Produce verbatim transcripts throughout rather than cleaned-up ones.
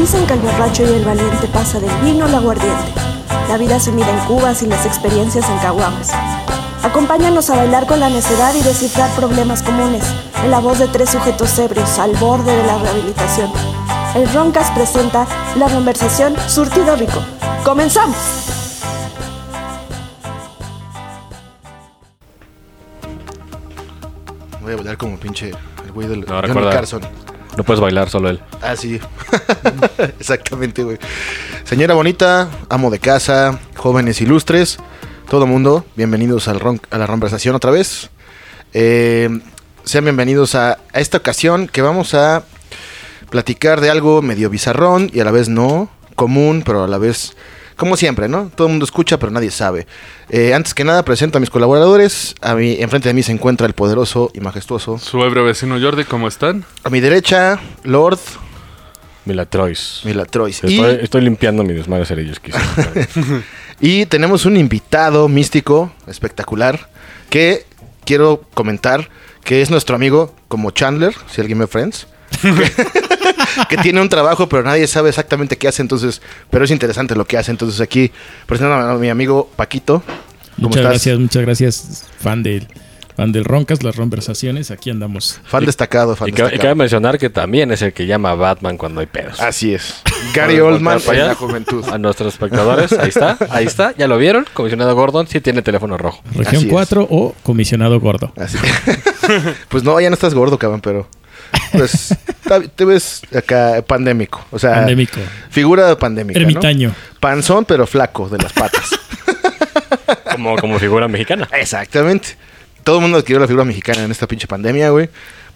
Dicen que el borracho y el valiente pasa del vino al aguardiente. La vida se mide en cubas y las experiencias en caguamas. Acompáñanos a bailar con la necedad y descifrar problemas comunes en la voz de tres sujetos ebrios al borde de la rehabilitación. El Roncas presenta la conversación Surtido Rico. ¡Comenzamos! Voy a bailar como pinche el güey del no, Johnny Carson. No puedes bailar, solo él. Ah, sí. Exactamente, güey. Señora bonita, amo de casa, jóvenes ilustres, todo mundo, bienvenidos al ron- a la conversación otra vez. Eh, sean bienvenidos a, a esta ocasión que vamos a platicar de algo medio bizarrón y a la vez no común, pero a la vez, como siempre, ¿no? Todo el mundo escucha, pero nadie sabe. Eh, antes que nada, presento a mis colaboradores. A mi, enfrente de mí se encuentra el poderoso y majestuoso su ebrio vecino Jordi, ¿cómo están? A mi derecha, Lord... Mila Trois. Mila Trois. Y... Estoy, estoy limpiando mis desmadres cerillos, quizás. Y tenemos un invitado místico, espectacular, que quiero comentar, que es nuestro amigo, como Chandler, si alguien me friends. Que tiene un trabajo, pero nadie sabe exactamente qué hace, entonces, pero es interesante lo que hace. Entonces, aquí presentando a mi amigo Paquito. Muchas estás? gracias, muchas gracias, fan del, fan del Roncas, las conversaciones, aquí andamos. Fan y, destacado, fan y destacado. Y cabe mencionar que también es el que llama a Batman cuando hay pedos. Así es. Gary Oldman en la juventud. A nuestros espectadores, ahí está, ahí está, ya lo vieron, Comisionado Gordon sí tiene teléfono rojo. Región cuatro o Comisionado Gordo. Así es. Pues no, ya no estás gordo, cabrón, pero... Pues te ves acá pandémico, o sea, pandémico. Figura pandémica, ermitaño, ¿no? Panzón pero flaco de las patas. Como, como figura mexicana. Exactamente. Todo el mundo adquirió la figura mexicana en esta pinche pandemia, güey.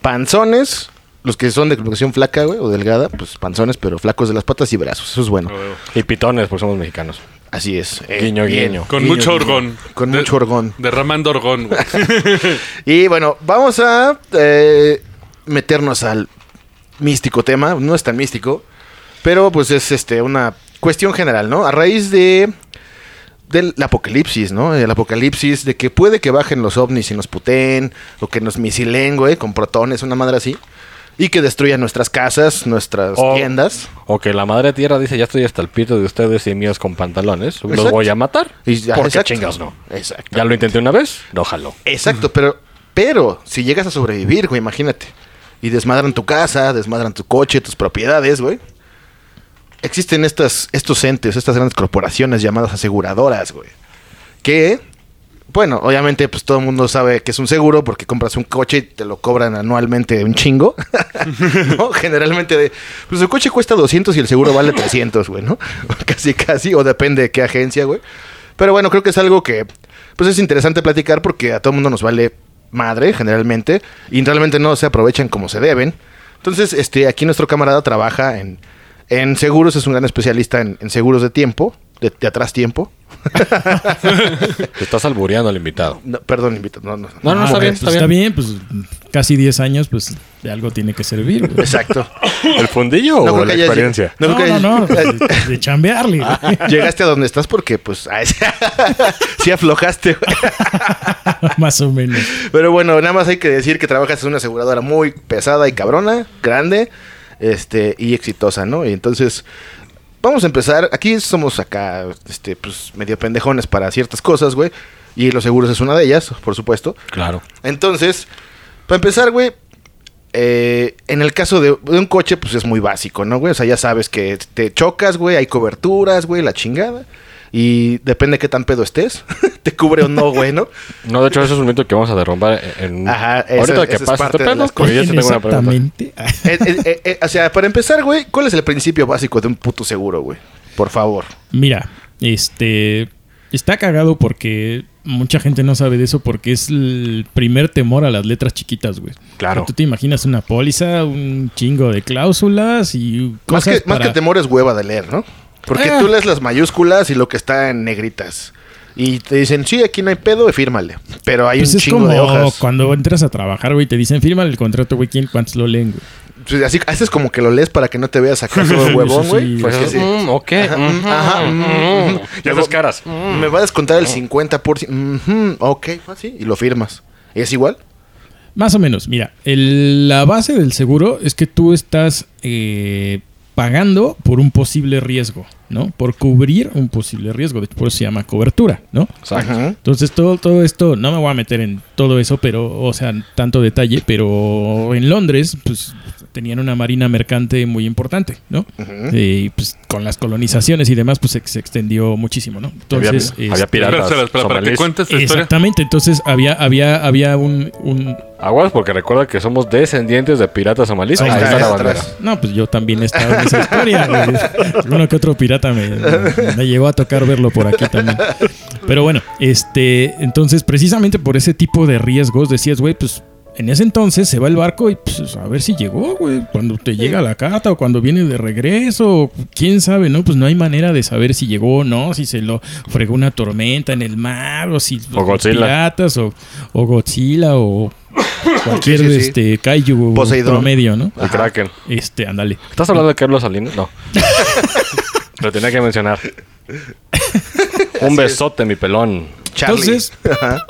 Panzones, los que son de complexión flaca, güey, o delgada, pues panzones pero flacos de las patas y brazos, eso es bueno. Y pitones, porque somos mexicanos. Así es. Eh, guiño, guiño, guiño. Con guiño, mucho guiño. orgón. Con de, mucho orgón. Derramando orgón, güey. Y bueno, vamos a... Eh, meternos al místico tema. No es tan místico, pero pues es este una cuestión general, ¿no? A raíz de del apocalipsis, ¿no? El apocalipsis de que puede que bajen los ovnis y nos puteen, o que nos misilen, güey, con protones, una madre así, y que destruyan nuestras casas, nuestras o, tiendas. O que la madre tierra dice, ya estoy hasta el pito de ustedes y míos con pantalones. Exacto. Los voy a matar. Y ya, porque exacto. Chingas no. Exacto. Ya lo intenté una vez, no jaló. Exacto, pero, pero si llegas a sobrevivir, güey, imagínate. Y desmadran tu casa, desmadran tu coche, tus propiedades, güey. Existen estas, estos entes, estas grandes corporaciones llamadas aseguradoras, güey. Que, bueno, obviamente, pues todo el mundo sabe que es un seguro porque compras un coche y te lo cobran anualmente un chingo. ¿No? Generalmente, de, pues el coche cuesta doscientos y el seguro vale trescientos, güey, ¿no? Casi, casi, o depende de qué agencia, güey. Pero bueno, creo que es algo que, pues es interesante platicar porque a todo el mundo nos vale... madre, generalmente, y realmente no se aprovechan como se deben. Entonces, este, aquí nuestro camarada trabaja en, en seguros, es un gran especialista en, en seguros de tiempo, de, de atrás tiempo. Te estás albureando al invitado. No, perdón, invitado. No, no, no, no, no está, bien, está, pues bien. está bien, pues casi diez años, pues de algo tiene que servir. Güey. Exacto. ¿El fundillo no o la experiencia? No, no, haya... no, no de, de chambearle. Ah, llegaste a donde estás porque, pues, sí aflojaste. Más o menos. Pero bueno, nada más hay que decir que trabajas en una aseguradora muy pesada y cabrona, grande, este, y exitosa, ¿no? Y entonces... Vamos a empezar. Aquí somos acá, este, pues, medio pendejones para ciertas cosas, güey. Y los seguros es una de ellas, por supuesto. Claro. Entonces, para empezar, güey, eh, en el caso de, de un coche, pues, es muy básico, ¿no, güey? O sea, ya sabes que te chocas, güey, hay coberturas, güey, la chingada. Y depende de qué tan pedo estés, te cubre o no, güey, ¿no? No, de hecho, eso es un momento que vamos a derrumbar en... Ajá, eso, ahorita que pasa este pedo, porque yo sí tengo una pregunta. Exactamente. Eh, eh, eh, o sea, para empezar, güey, ¿cuál es el principio básico de un puto seguro, güey? Por favor. Mira, este... Está cagado porque mucha gente no sabe de eso porque es el primer temor a las letras chiquitas, güey. Claro. Tú te imaginas una póliza, un chingo de cláusulas y cosas más que, para... Más que temor es hueva de leer, ¿no? Porque ah. tú lees las mayúsculas y lo que está en negritas. Y te dicen, sí, aquí no hay pedo, fírmale. Pero hay pues un chingo de hojas. Es como cuando entras a trabajar, güey, te dicen, fírmale el contrato, güey, ¿cuántos lo leen, güey? Pues así, haces como que lo lees para que no te veas acá todo el huevón, güey. Pues sí. Mm, ok. Ajá. Mm-hmm. Ajá. Mm-hmm. Ya esas caras. Mm-hmm. Me va a descontar el cincuenta por ciento. Mm-hmm. Ok, así. Y lo firmas. ¿Es igual? Más o menos. Mira, el, la base del seguro es que tú estás... Eh, pagando por un posible riesgo, ¿no? Por cubrir un posible riesgo. De hecho, por eso se llama cobertura, ¿no? Ajá. Entonces, todo, todo esto, no me voy a meter en todo eso, pero, o sea, tanto detalle, pero en Londres, pues, tenían una marina mercante muy importante, ¿no? Uh-huh. Eh, pues, con las colonizaciones y demás, pues, se, se extendió muchísimo, ¿no? Entonces... Había, es, había piratas. Pero, pero, para que cuentes la historia. Exactamente. Entonces, había, había, había un... un aguas, porque recuerda que somos descendientes de piratas somalíes. Ahí está la bandera. No, pues yo también he estado en esa historia. Pues, uno que otro pirata me, me, me llegó a tocar verlo por aquí también. Pero bueno, este, entonces precisamente por ese tipo de riesgos decías, güey, pues en ese entonces se va el barco y pues a ver si llegó, güey. Cuando te llega la carta o cuando viene de regreso, quién sabe, ¿no? Pues no hay manera de saber si llegó o no, si se lo fregó una tormenta en el mar o si o Godzilla. Piratas o, o Godzilla o... Cualquier sí, sí, sí. este Kaiju Poseidón. Promedio, ¿no? El Kraken. Este, ándale. ¿Estás hablando de Carlos Salinas? No. Lo tenía que mencionar. Un así besote, es. Mi pelón. Charlie. Entonces, ajá.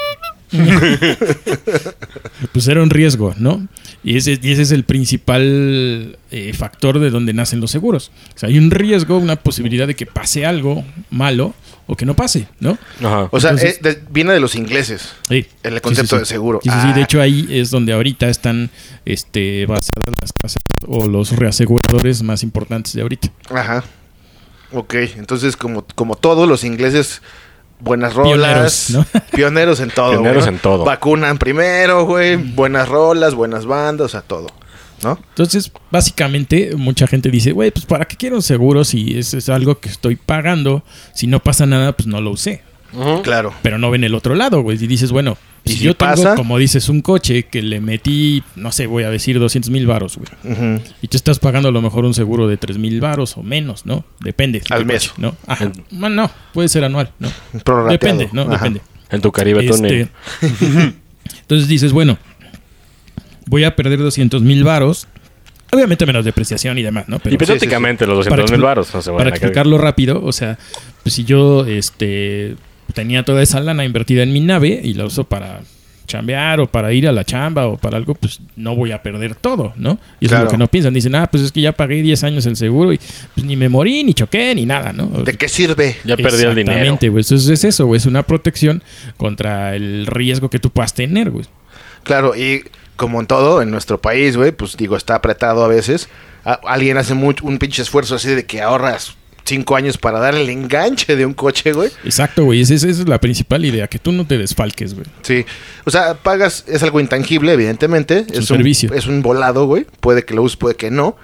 Pues era un riesgo, ¿no? Y ese, y ese es el principal eh, factor de donde nacen los seguros. O sea, hay un riesgo, una posibilidad de que pase algo malo o que no pase, ¿no? Ajá. O sea, entonces, eh, de, viene de los ingleses. Sí, el concepto sí, sí, sí. de seguro. Sí, sí, ah. sí, de hecho ahí es donde ahorita están este, basadas las casas o los reaseguradores más importantes de ahorita. Ajá. Ok, entonces como, como todos los ingleses... Buenas rolas, pioneros, ¿no? Pioneros en todo, pioneros en todo. Vacunan primero, güey, buenas rolas, buenas bandas, o sea, todo, ¿no? Entonces, básicamente, mucha gente dice, güey, pues ¿para qué quiero un seguro si es, es algo que estoy pagando? Si no pasa nada, pues no lo usé. Uh-huh. Claro. Pero no ven el otro lado, güey, y dices, bueno, ¿y si, si yo pasa? Tengo, como dices, un coche que le metí, no sé, voy a decir doscientos mil varos, güey. Uh-huh. Y te estás pagando a lo mejor un seguro de tres mil varos o menos, ¿no? Depende. Al mes. Coche, ¿no? Ajá. El... Bueno, no, puede ser anual, ¿no? Prorrateado. Depende, ¿no? Ajá. Depende. En tu Caribe este... Entonces dices, bueno, voy a perder doscientos mil varos. Obviamente menos depreciación y demás, ¿no? Pero, y prácticamente sí, sí, sí. los doscientos mil varos. No se para explicarlo rápido, o sea, pues si yo, este... tenía toda esa lana invertida en mi nave y la uso para chambear o para ir a la chamba o para algo, pues no voy a perder todo, ¿no? Y eso claro. es lo que no piensan. Dicen, ah, pues es que ya pagué diez años el seguro y pues ni me morí, ni choqué, ni nada, ¿no? ¿De qué sirve? Ya perdí el dinero. Exactamente, güey. Entonces es eso, güey. Es una protección contra el riesgo que tú puedas tener, güey. Claro, y como en todo, en nuestro país, güey, pues digo, está apretado a veces. A- alguien hace mucho, un pinche esfuerzo así de que ahorras cinco años para dar el enganche de un coche, güey. Exacto, güey. Esa, esa es la principal idea, que tú no te desfalques, güey. Sí. O sea, pagas... Es algo intangible, evidentemente. Es, es un servicio. Es un volado, güey. Puede que lo uses, puede que no.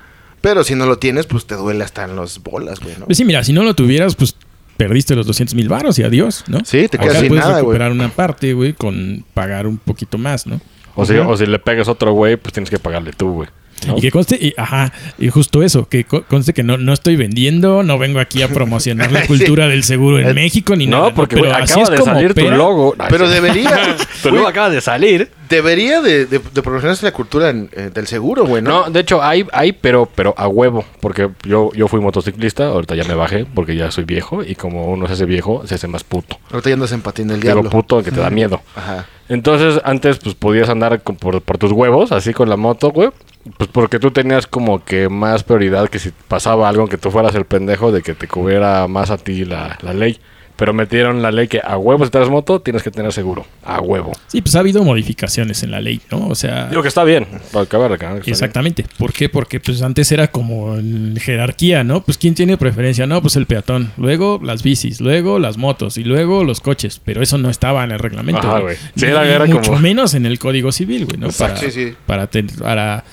Pero si no lo tienes, pues te duele hasta en las bolas, güey, ¿no? Pues sí, mira, si no lo tuvieras, pues perdiste los doscientos mil varos y adiós, ¿no? Sí, te quedas Acá sin nada, güey. Puedes recuperar una parte, güey, con pagar un poquito más, ¿no? O, okay. si, o si le pegas a otro güey, pues tienes que pagarle tú, güey. ¿No? Y que conste, y, ajá, y justo eso, que conste que no, no estoy vendiendo, no vengo aquí a promocionar la cultura sí. del seguro en México ni no, nada. Porque, no, porque acaba de salir opera. Tu logo. Ay, pero sí. debería. Tu logo acaba de salir. Debería de, de, de promocionarse la cultura en, eh, del seguro, güey, ¿no? No, de hecho, hay, hay pero pero a huevo. Porque yo, yo fui motociclista, ahorita ya me bajé porque ya soy viejo. Y como uno se hace viejo, se hace más puto. Ahorita ya andas en patín del diablo. Digo puto, que te da miedo. Ajá. Entonces, antes, pues, podías andar con, por, por tus huevos, así con la moto, güey. Pues porque tú tenías como que más prioridad que si pasaba algo, que tú fueras el pendejo, de que te cubriera más a ti la, la ley. Pero metieron la ley que a huevo si traes moto tienes que tener seguro. A huevo. Sí, pues ha habido modificaciones en la ley, ¿no? O sea... Digo que está bien. Para acabar, ¿no? Está exactamente. Bien. ¿Por qué? Porque pues antes era como el jerarquía, ¿no? Pues ¿quién tiene preferencia? No, pues el peatón. Luego las bicis. Luego las motos. Y luego los coches. Pero eso no estaba en el reglamento. Ajá, güey. Sí, era, era mucho como... menos en el Código Civil, güey, ¿no? Exacto. Para, sí, sí. Para... Ten, para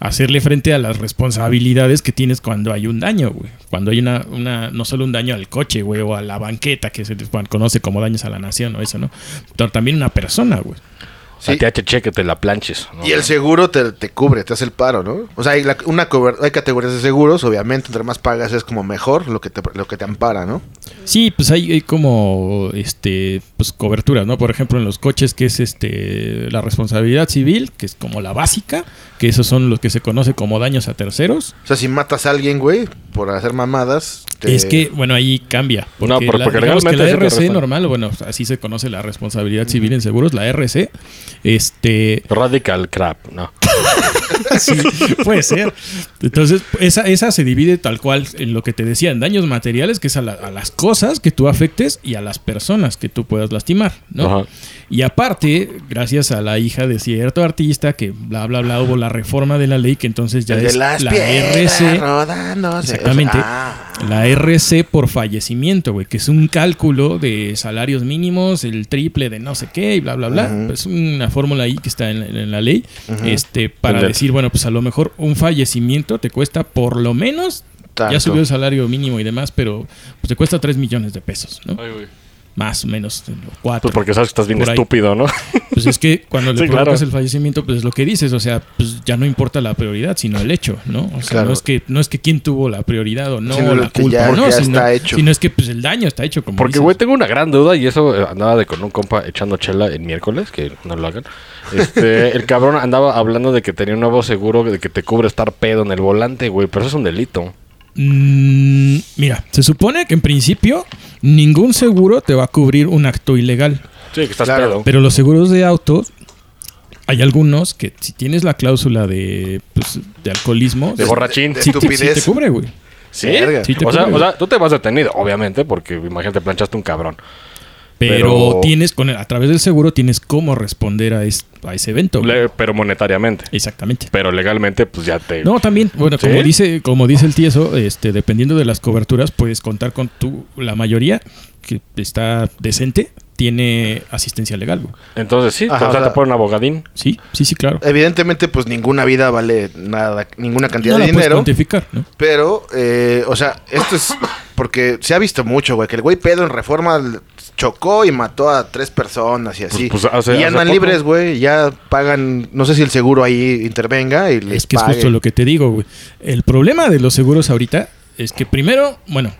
hacerle frente a las responsabilidades que tienes cuando hay un daño, güey. Cuando hay una, una, no solo un daño al coche, güey, o a la banqueta, que se conoce como daños a la nación o eso, ¿no? Pero también una persona, güey. Sí. A T H C que te la planches, ¿no? Y el seguro te, te cubre, te hace el paro, ¿no? O sea, hay, la, una cover, hay categorías de seguros, obviamente, entre más pagas es como mejor lo que te, lo que te ampara, ¿no? Sí, pues hay, hay como este pues coberturas, ¿no? Por ejemplo, en los coches, que es este la responsabilidad civil, que es como la básica, que esos son los que se conoce como daños a terceros. O sea, si matas a alguien, güey, por hacer mamadas... Te... Es que, bueno, ahí cambia. Porque no, pero la, porque digamos que la R C normal, bueno, así se conoce la responsabilidad civil en seguros, la R C... Este... Radical crap, ¿no? Sí, puede ser. Entonces, esa, esa se divide tal cual en lo que te decía, en daños materiales, que es a, la, a las cosas que tú afectes y a las personas que tú puedas lastimar, ¿no? Ajá. Y aparte, gracias a la hija de cierto artista que bla, bla, bla, hubo la reforma de la ley, que entonces ya de es la R C. Rodándose. Exactamente. Ah. La R C por fallecimiento, güey, que es un cálculo de salarios mínimos, el triple de no sé qué y bla, bla, bla. Uh-huh. Es pues una fórmula ahí que está en, en la ley, uh-huh, este, para Entend- decir, bueno, pues a lo mejor un fallecimiento te cuesta por lo menos, tanto. Ya subió el salario mínimo y demás, pero pues te cuesta tres millones de pesos, ¿no? Ay, güey. Más o menos cuatro. Pues porque sabes que estás bien estúpido, ¿no? Pues es que cuando le sí, provocas claro. el fallecimiento, pues es lo que dices, o sea, pues ya no importa la prioridad, sino el hecho, ¿no? O sea, claro. no es que no es que quién tuvo la prioridad o no, sino la culpa, ya, no, ya sino, está hecho. Sino es que pues el daño está hecho. Como porque, güey, tengo una gran duda, y eso andaba de con un compa echando chela el miércoles, que no lo hagan. Este, el cabrón andaba hablando de que tenía un nuevo seguro de que te cubre estar pedo en el volante, güey, pero eso es un delito. Mm, mira, se supone que en principio ningún seguro te va a cubrir un acto ilegal. Sí, que estás claro. pedo. Pero los seguros de autos, hay algunos que si tienes la cláusula de, pues, de alcoholismo, de borrachín, de, de sí, estupidez. Te, sí te cubre, güey. Sí, sí te o, cubre, sea, güey. o sea, tú te vas detenido, obviamente, porque imagínate, planchaste un cabrón. Pero, pero tienes con el, a través del seguro tienes cómo responder a, es, a ese evento. Le, pero monetariamente. Exactamente. Pero legalmente pues ya te... No, también, bueno, ¿sí? como dice como dice el tieso, este, dependiendo de las coberturas puedes contar con tu... La mayoría que está decente tiene asistencia legal. Güey. Entonces sí, Ajá, o sea, te ponen abogadín. Sí, sí, sí, claro. Evidentemente pues ninguna vida vale nada, ninguna cantidad no de la dinero. Puedes cuantificar, ¿no? Pero, eh, o sea, esto es... Porque se ha visto mucho, güey, que el güey pedo en Reforma chocó y mató a tres personas y así. Pues, pues, hace, y andan libres, güey, ya pagan, no sé si el seguro ahí intervenga y les Es que pague. Es justo lo que te digo, güey. El problema de los seguros ahorita es que primero, bueno,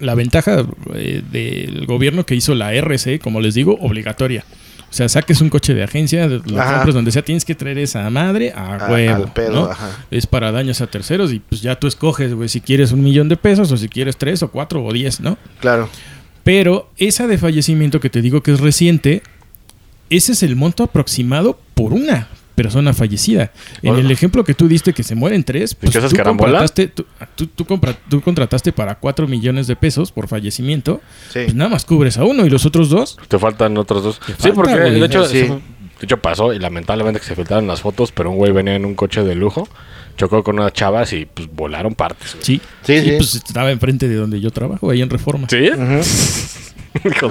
la ventaja eh, del gobierno que hizo la R C, como les digo, obligatoria. O sea, saques un coche de agencia, lo compras donde sea, tienes que traer esa madre a huevo, a, al pedo, ¿no? Ajá. Es para daños a terceros y pues ya tú escoges, güey, si quieres un millón de pesos o si quieres tres o cuatro o diez, ¿no? Claro. Pero esa de fallecimiento que te digo que es reciente, ese es el monto aproximado por una persona fallecida. En bueno. el ejemplo que tú diste que se mueren tres, pues tú contrataste, tú, tú, tú, compra, tú contrataste para cuatro millones de pesos por fallecimiento, sí. pues nada más cubres a uno y los otros dos. Te faltan otros dos. Te sí, falta, porque güey. de hecho, sí. eso, de hecho pasó y lamentablemente que se filtraron las fotos, pero un güey venía en un coche de lujo, chocó con unas chavas y pues volaron partes. Güey. Sí, sí, y sí. pues estaba enfrente de donde yo trabajo, ahí en Reforma. Sí. Uh-huh.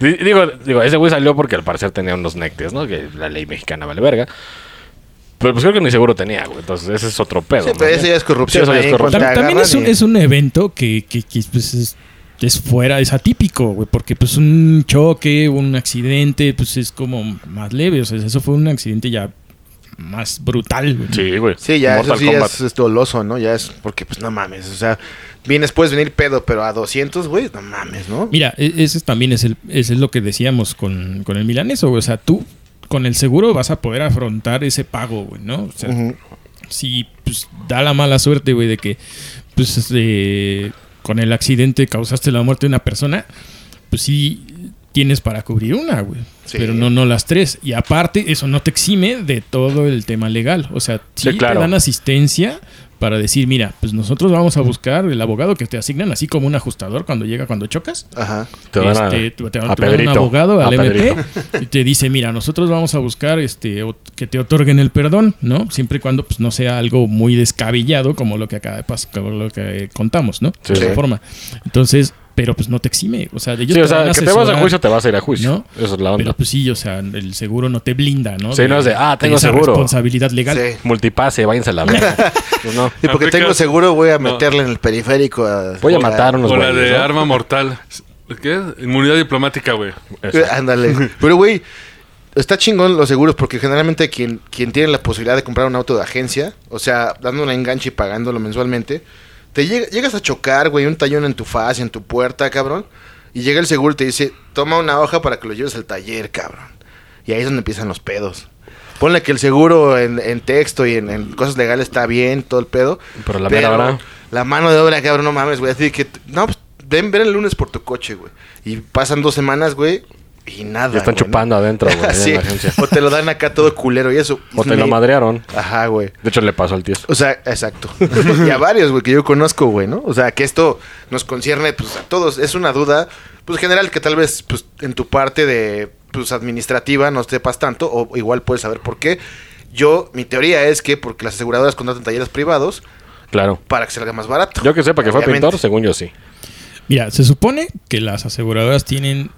digo, digo, ese güey salió porque al parecer tenía unos nectes, ¿no? Que la ley mexicana vale verga. Pero pues creo que ni seguro tenía, güey. Entonces ese es otro pedo. Sí, pero ese ya es corrupción. Sí, eso ya es corrupción. También, también es, un, y... es un evento que, que, que pues, es, es fuera, es atípico, güey. Porque pues un choque, un accidente, pues es como más leve. O sea, eso fue un accidente ya... más brutal, güey. Sí, güey. Sí, ya Mortal eso sí es, es doloso, ¿no? Ya es porque, pues, no mames. O sea, vienes, puedes venir pedo, pero a doscientos, güey, no mames, ¿no? Mira, ese también es el ese es lo que decíamos con, con el milaneso, güey. O sea, tú con el seguro vas a poder afrontar ese pago, güey, ¿no? O sea, uh-huh. si pues, da la mala suerte, güey, de que pues eh, con el accidente causaste la muerte de una persona, pues sí... tienes para cubrir una, güey. Sí. Pero no, no las tres. Y aparte, eso no te exime de todo el tema legal. O sea, sí, sí claro. te dan asistencia para decir, mira, pues nosotros vamos a buscar el abogado que te asignan, así como un ajustador cuando llega, cuando chocas. Ajá. Te van a, este, te, te van a, te Pedrito, un abogado, al M P, y te dice, mira, nosotros vamos a buscar este que te otorguen el perdón, ¿no? Siempre y cuando pues no sea algo muy descabellado como lo que acaba de pasar, como lo que contamos, ¿no? Sí, de esa sí. forma. Entonces... Pero pues no te exime. O sea, ellos sí, o sea, te van a que asesorar, te vas a juicio, te vas a ir a juicio. ¿No? Eso es la onda. Pero pues sí, o sea, el seguro no te blinda, ¿no? Sí, de, no es de, ah, tengo esa seguro. Responsabilidad legal. Sí. Multipase, váyanse a la verga. No. Sí, porque aplica... tengo seguro, voy a meterle no. en el periférico. A... Voy a matar a unos güeyes. O la de ¿no? arma mortal. ¿Qué es? Inmunidad diplomática, güey. Ándale. Pero, güey, está chingón los seguros porque generalmente quien, quien tiene la posibilidad de comprar un auto de agencia, o sea, dando un enganche y pagándolo mensualmente... Te lleg- llegas a chocar, güey, un tallón en tu faz, en tu puerta, cabrón. Y llega el seguro y te dice, toma una hoja para que lo lleves al taller, cabrón. Y ahí es donde empiezan los pedos. Ponle que el seguro en, en texto y en, en cosas legales está bien, todo el pedo. Pero la pero mera hora... La mano de obra, cabrón, no mames, güey. Así que, no, pues, ven, ven el lunes por tu coche, güey. Y pasan dos semanas, güey, Y nada. Ya están güey, chupando ¿no? adentro, güey. Sí. En la agencia. O te lo dan acá todo culero y eso. O te lo madrearon. Ajá, güey. De hecho, le pasó al tío. O sea, exacto. Y a varios, güey, que yo conozco, güey, ¿no? O sea, que esto nos concierne, pues, a todos. Es una duda, pues, general, que tal vez, pues, en tu parte de, pues, administrativa no sepas tanto. O igual puedes saber por qué. Yo, mi teoría es que porque las aseguradoras contratan talleres privados. Claro. Para que salga más barato. Yo que sepa que obviamente fue pintor, según yo, sí. Mira, se supone que las aseguradoras tienen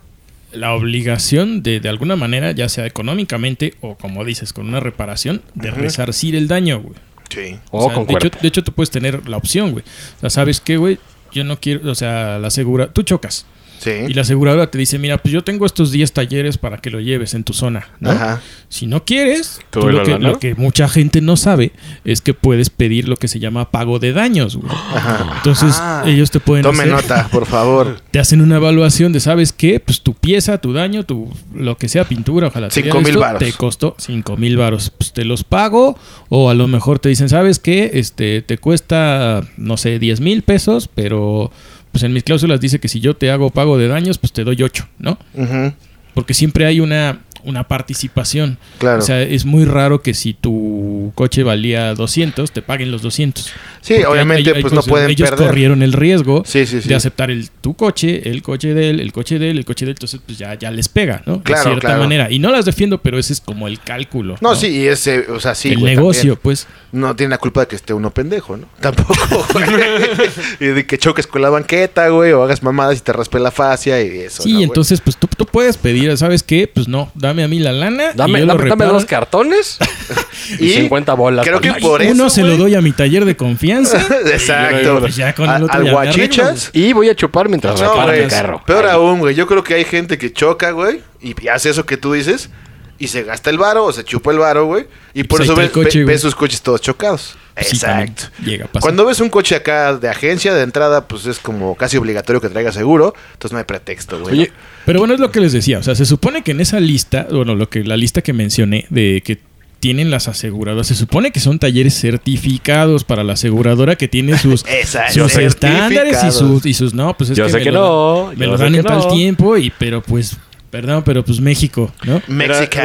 la obligación de, de alguna manera, ya sea económicamente o, como dices, con una reparación, de uh-huh. resarcir el daño, güey. Sí. O, o sea, con de hecho, de hecho, tú puedes tener la opción, güey. O sea, ¿sabes qué, güey? Yo no quiero, o sea, la asegura... Tú chocas. Sí. Y la aseguradora te dice, mira, pues yo tengo estos diez talleres para que lo lleves en tu zona, ¿no? Ajá. Si no quieres, tú tú lo, que, lo que mucha gente no sabe es que puedes pedir lo que se llama pago de daños, güey. Ajá. Entonces, ah, ellos te pueden Tome hacer, nota, por favor. Te hacen una evaluación de, ¿sabes qué? Pues tu pieza, tu daño, tu lo que sea, pintura, ojalá. Cinco mil varos. Te costó cinco mil varos. Pues te los pago o a lo mejor te dicen, ¿sabes qué? Este, te cuesta, no sé, diez mil pesos, pero... pues en mis cláusulas dice que si yo te hago pago de daños, pues te doy ocho, ¿no? Uh-huh. Porque siempre hay una, una participación. Claro. O sea, es muy raro que si tu coche valía doscientos, te paguen los doscientos. Sí, porque obviamente hay, hay, pues hay, no pueden ellos perder. Ellos corrieron el riesgo sí, sí, sí. de aceptar el tu coche, el coche de él, el coche de él, el coche de él. Entonces, pues ya, ya les pega, ¿no? Claro, de cierta claro. manera. Y no las defiendo, pero ese es como el cálculo. No, ¿no? sí, y ese, o sea, sí. El güey, negocio, también. Pues. No tiene la culpa de que esté uno pendejo, ¿no? Tampoco, güey. Y de que choques con la banqueta, güey, o hagas mamadas y te raspe la fascia y eso. Sí, no, entonces, güey. pues tú, tú puedes pedir, ¿sabes qué? Pues no, dame a mí la lana. Dame, y yo dame, lo dame dos cartones y cincuenta bolas. Creo que por eso, uno se güey. lo doy a mi taller de confianza. Exacto. Pues ya con a, el otro al guachichas. Y voy a chupar mientras no, reparo el carro. Peor Ahí. aún, güey. Yo creo que hay gente que choca, güey, y hace eso que tú dices. Y se gasta el varo o se chupa el varo, güey. Y por pues eso ves, coche, ve, ves sus coches todos chocados. Pues Exacto. Sí, llega a pasar. Cuando ves un coche acá de agencia, de entrada, pues es como casi obligatorio que traiga seguro. Entonces no hay pretexto, güey. Oye, pero bueno, es lo que les decía. O sea, se supone que en esa lista, bueno, lo que la lista que mencioné de que tienen las aseguradoras, se supone que son talleres certificados para la aseguradora que tiene sus, sus estándares y sus, y sus... No, pues es yo que, sé me que lo, no. Me yo lo dan en tal no. tiempo y... Pero pues... Perdón, pero pues México, ¿no? México.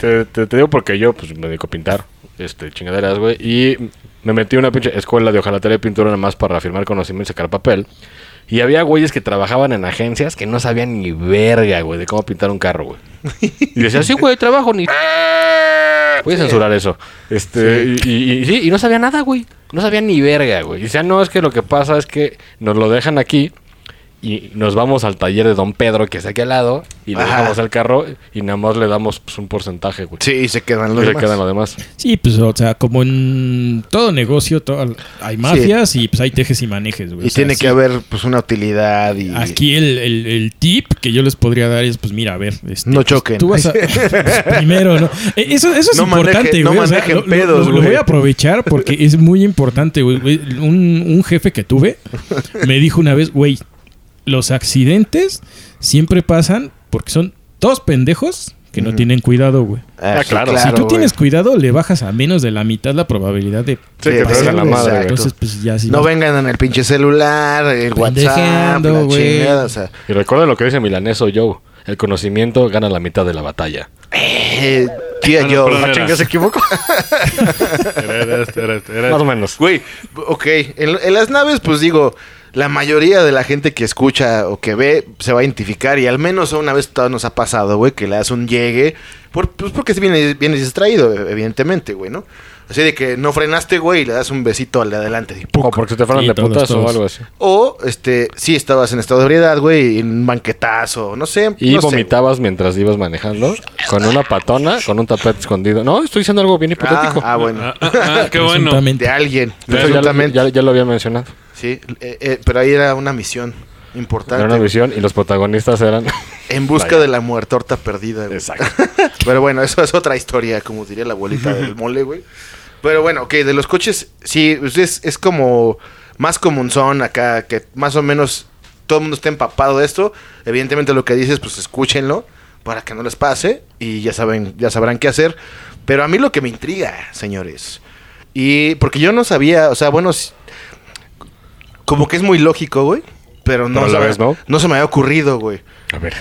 Te, te, te digo porque yo pues me dedico a pintar este chingaderas, güey. Y me metí a una pinche escuela de hojalatería de pintura nada más para reafirmar conocimiento y sacar papel. Y había güeyes que trabajaban en agencias que no sabían ni verga, güey, de cómo pintar un carro, güey. Y decía, sí, güey, trabajo ni... Voy a censurar eso. Este, sí. Y, y, y, sí, y no sabía nada, güey. No sabía ni verga, güey. Y decía, no, es que lo que pasa es que nos lo dejan aquí... Y nos vamos al taller de Don Pedro, que está aquí al lado, y le dejamos al carro y nada más le damos pues, un porcentaje, güey. Sí, y se quedan los demás. Se quedan los demás. Sí, pues, o sea, como en todo negocio, todo, hay mafias sí. y pues hay tejes y manejes, güey. Y o sea, tiene sí. que haber, pues, una utilidad y... Aquí el, el, el tip que yo les podría dar es, pues, mira, a ver... Este, no choquen. Pues, tú vas a, pues, primero, ¿no? Eso, eso es no importante, maneje, güey. No manejen o sea, pedos, lo, lo, güey. Lo voy a aprovechar porque es muy importante, güey. Un, un jefe que tuve me dijo una vez, güey... Los accidentes siempre pasan porque son dos pendejos que no mm. tienen cuidado, güey. Ah, claro. Si claro, tú güey. tienes cuidado, le bajas a menos de la mitad la probabilidad de... Sí, que te la madre. Entonces, pues, ya si no vas... vengan en el pinche celular, el WhatsApp, la güey. chingada. O sea. Y recuerda lo que dice Milaneso Joe. El conocimiento gana la mitad de la batalla. Eh, tía no, Joe. No, chinga, ¿se equivocó? Más o menos. Güey, ok. En, en las naves, pues digo... La mayoría de la gente que escucha o que ve se va a identificar y al menos una vez todo nos ha pasado, güey, que le das un llegue. Por, pues porque vienes, vienes distraído, evidentemente, güey, ¿no? Así de que no frenaste, güey, y le das un besito al de adelante. Y o porque se te frenan sí, de putazo o algo así. O, este, sí estabas en estado de ebriedad, güey, en un banquetazo, no sé. Y no vomitabas sé, mientras ibas manejando con una patona, con un tapete escondido. No, estoy diciendo algo bien hipotético. Ah, ah bueno. Ah, ah, ah, qué bueno. De alguien. Absolutamente. Ya, ya, ya lo había mencionado. Sí, eh, eh, pero ahí era una misión importante. Era una misión y los protagonistas eran... En busca Vaya. de la muertorta perdida, güey. Exacto. Pero bueno, eso es otra historia, como diría la abuelita del mole, güey. Pero bueno, ok, de los coches, sí, es, es como más comunzón acá, que más o menos todo el mundo está empapado de esto. Evidentemente lo que dices, pues escúchenlo para que no les pase y ya saben, ya sabrán qué hacer. Pero a mí lo que me intriga, señores, y porque yo no sabía, o sea, bueno... Como que es muy lógico, güey. Pero no, pero se, vez, ¿no? no se me había ocurrido, güey. A ver.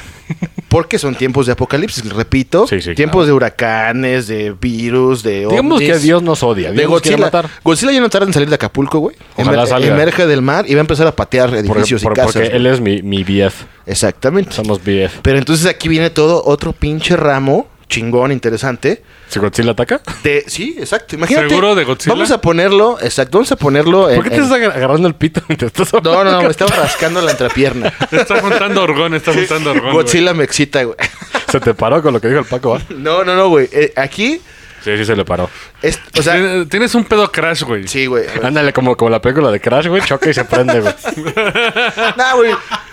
Porque son tiempos de apocalipsis, repito. Sí, sí, tiempos claro. de huracanes, de virus, de ovnis. Digamos que Dios nos odia. Dios de Godzilla. Matar. Godzilla ya no tarda en salir de Acapulco, güey. Emer emerge del mar y va a empezar a patear edificios por, por, y casas. Porque él es mi, mi B F. Exactamente. Somos B F. Pero entonces aquí viene todo otro pinche ramo chingón, interesante. ¿Si Godzilla ataca? De, sí, exacto. Imagínate. ¿Seguro de Godzilla? Vamos a ponerlo, exacto, vamos a ponerlo... En, ¿por qué te en... estás agarrando el pito? Te estás no, no, no, me estaba rascando la entrepierna. Te está montando orgón, está montando orgón. Godzilla wey. Me excita, güey. Se te paró con lo que dijo el Paco, ¿eh? No, no, no, güey. Eh, aquí... Sí, sí se le paró. Es, o sea, tienes un pedo Crash, güey. Sí, güey. Ándale, como, como la película de Crash, güey. Choca y se prende, güey. Nah, güey.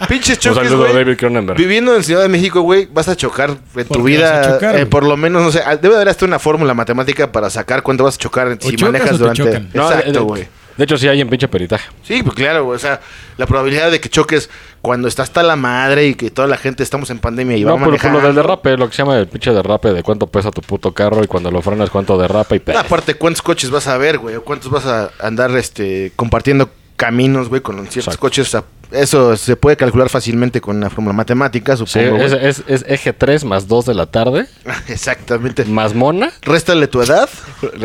Pinches choques, un saludo, David Cronenberg. Viviendo en Ciudad de México, güey, vas a chocar en tu vida. Chocar, eh, por lo menos, no sé. Debe haber hasta una fórmula matemática para sacar cuánto vas a chocar si manejas durante... No, exacto, güey. De hecho, sí hay en pinche peritaje. Sí, pues claro, güey. O sea, la probabilidad de que choques cuando está hasta la madre y que toda la gente estamos en pandemia y no, va pero manejando. No, por lo del derrape, lo que se llama el pinche derrape de cuánto pesa tu puto carro y cuando lo frenas cuánto derrapa y... No, aparte, ¿cuántos coches vas a ver, güey? ¿O cuántos vas a andar este compartiendo caminos, güey, con ciertos exacto. coches? O sea, eso se puede calcular fácilmente con una fórmula matemática, supongo. Sí, es, es, es eje tres más dos de la tarde. Exactamente. Más mona. Réstale tu edad.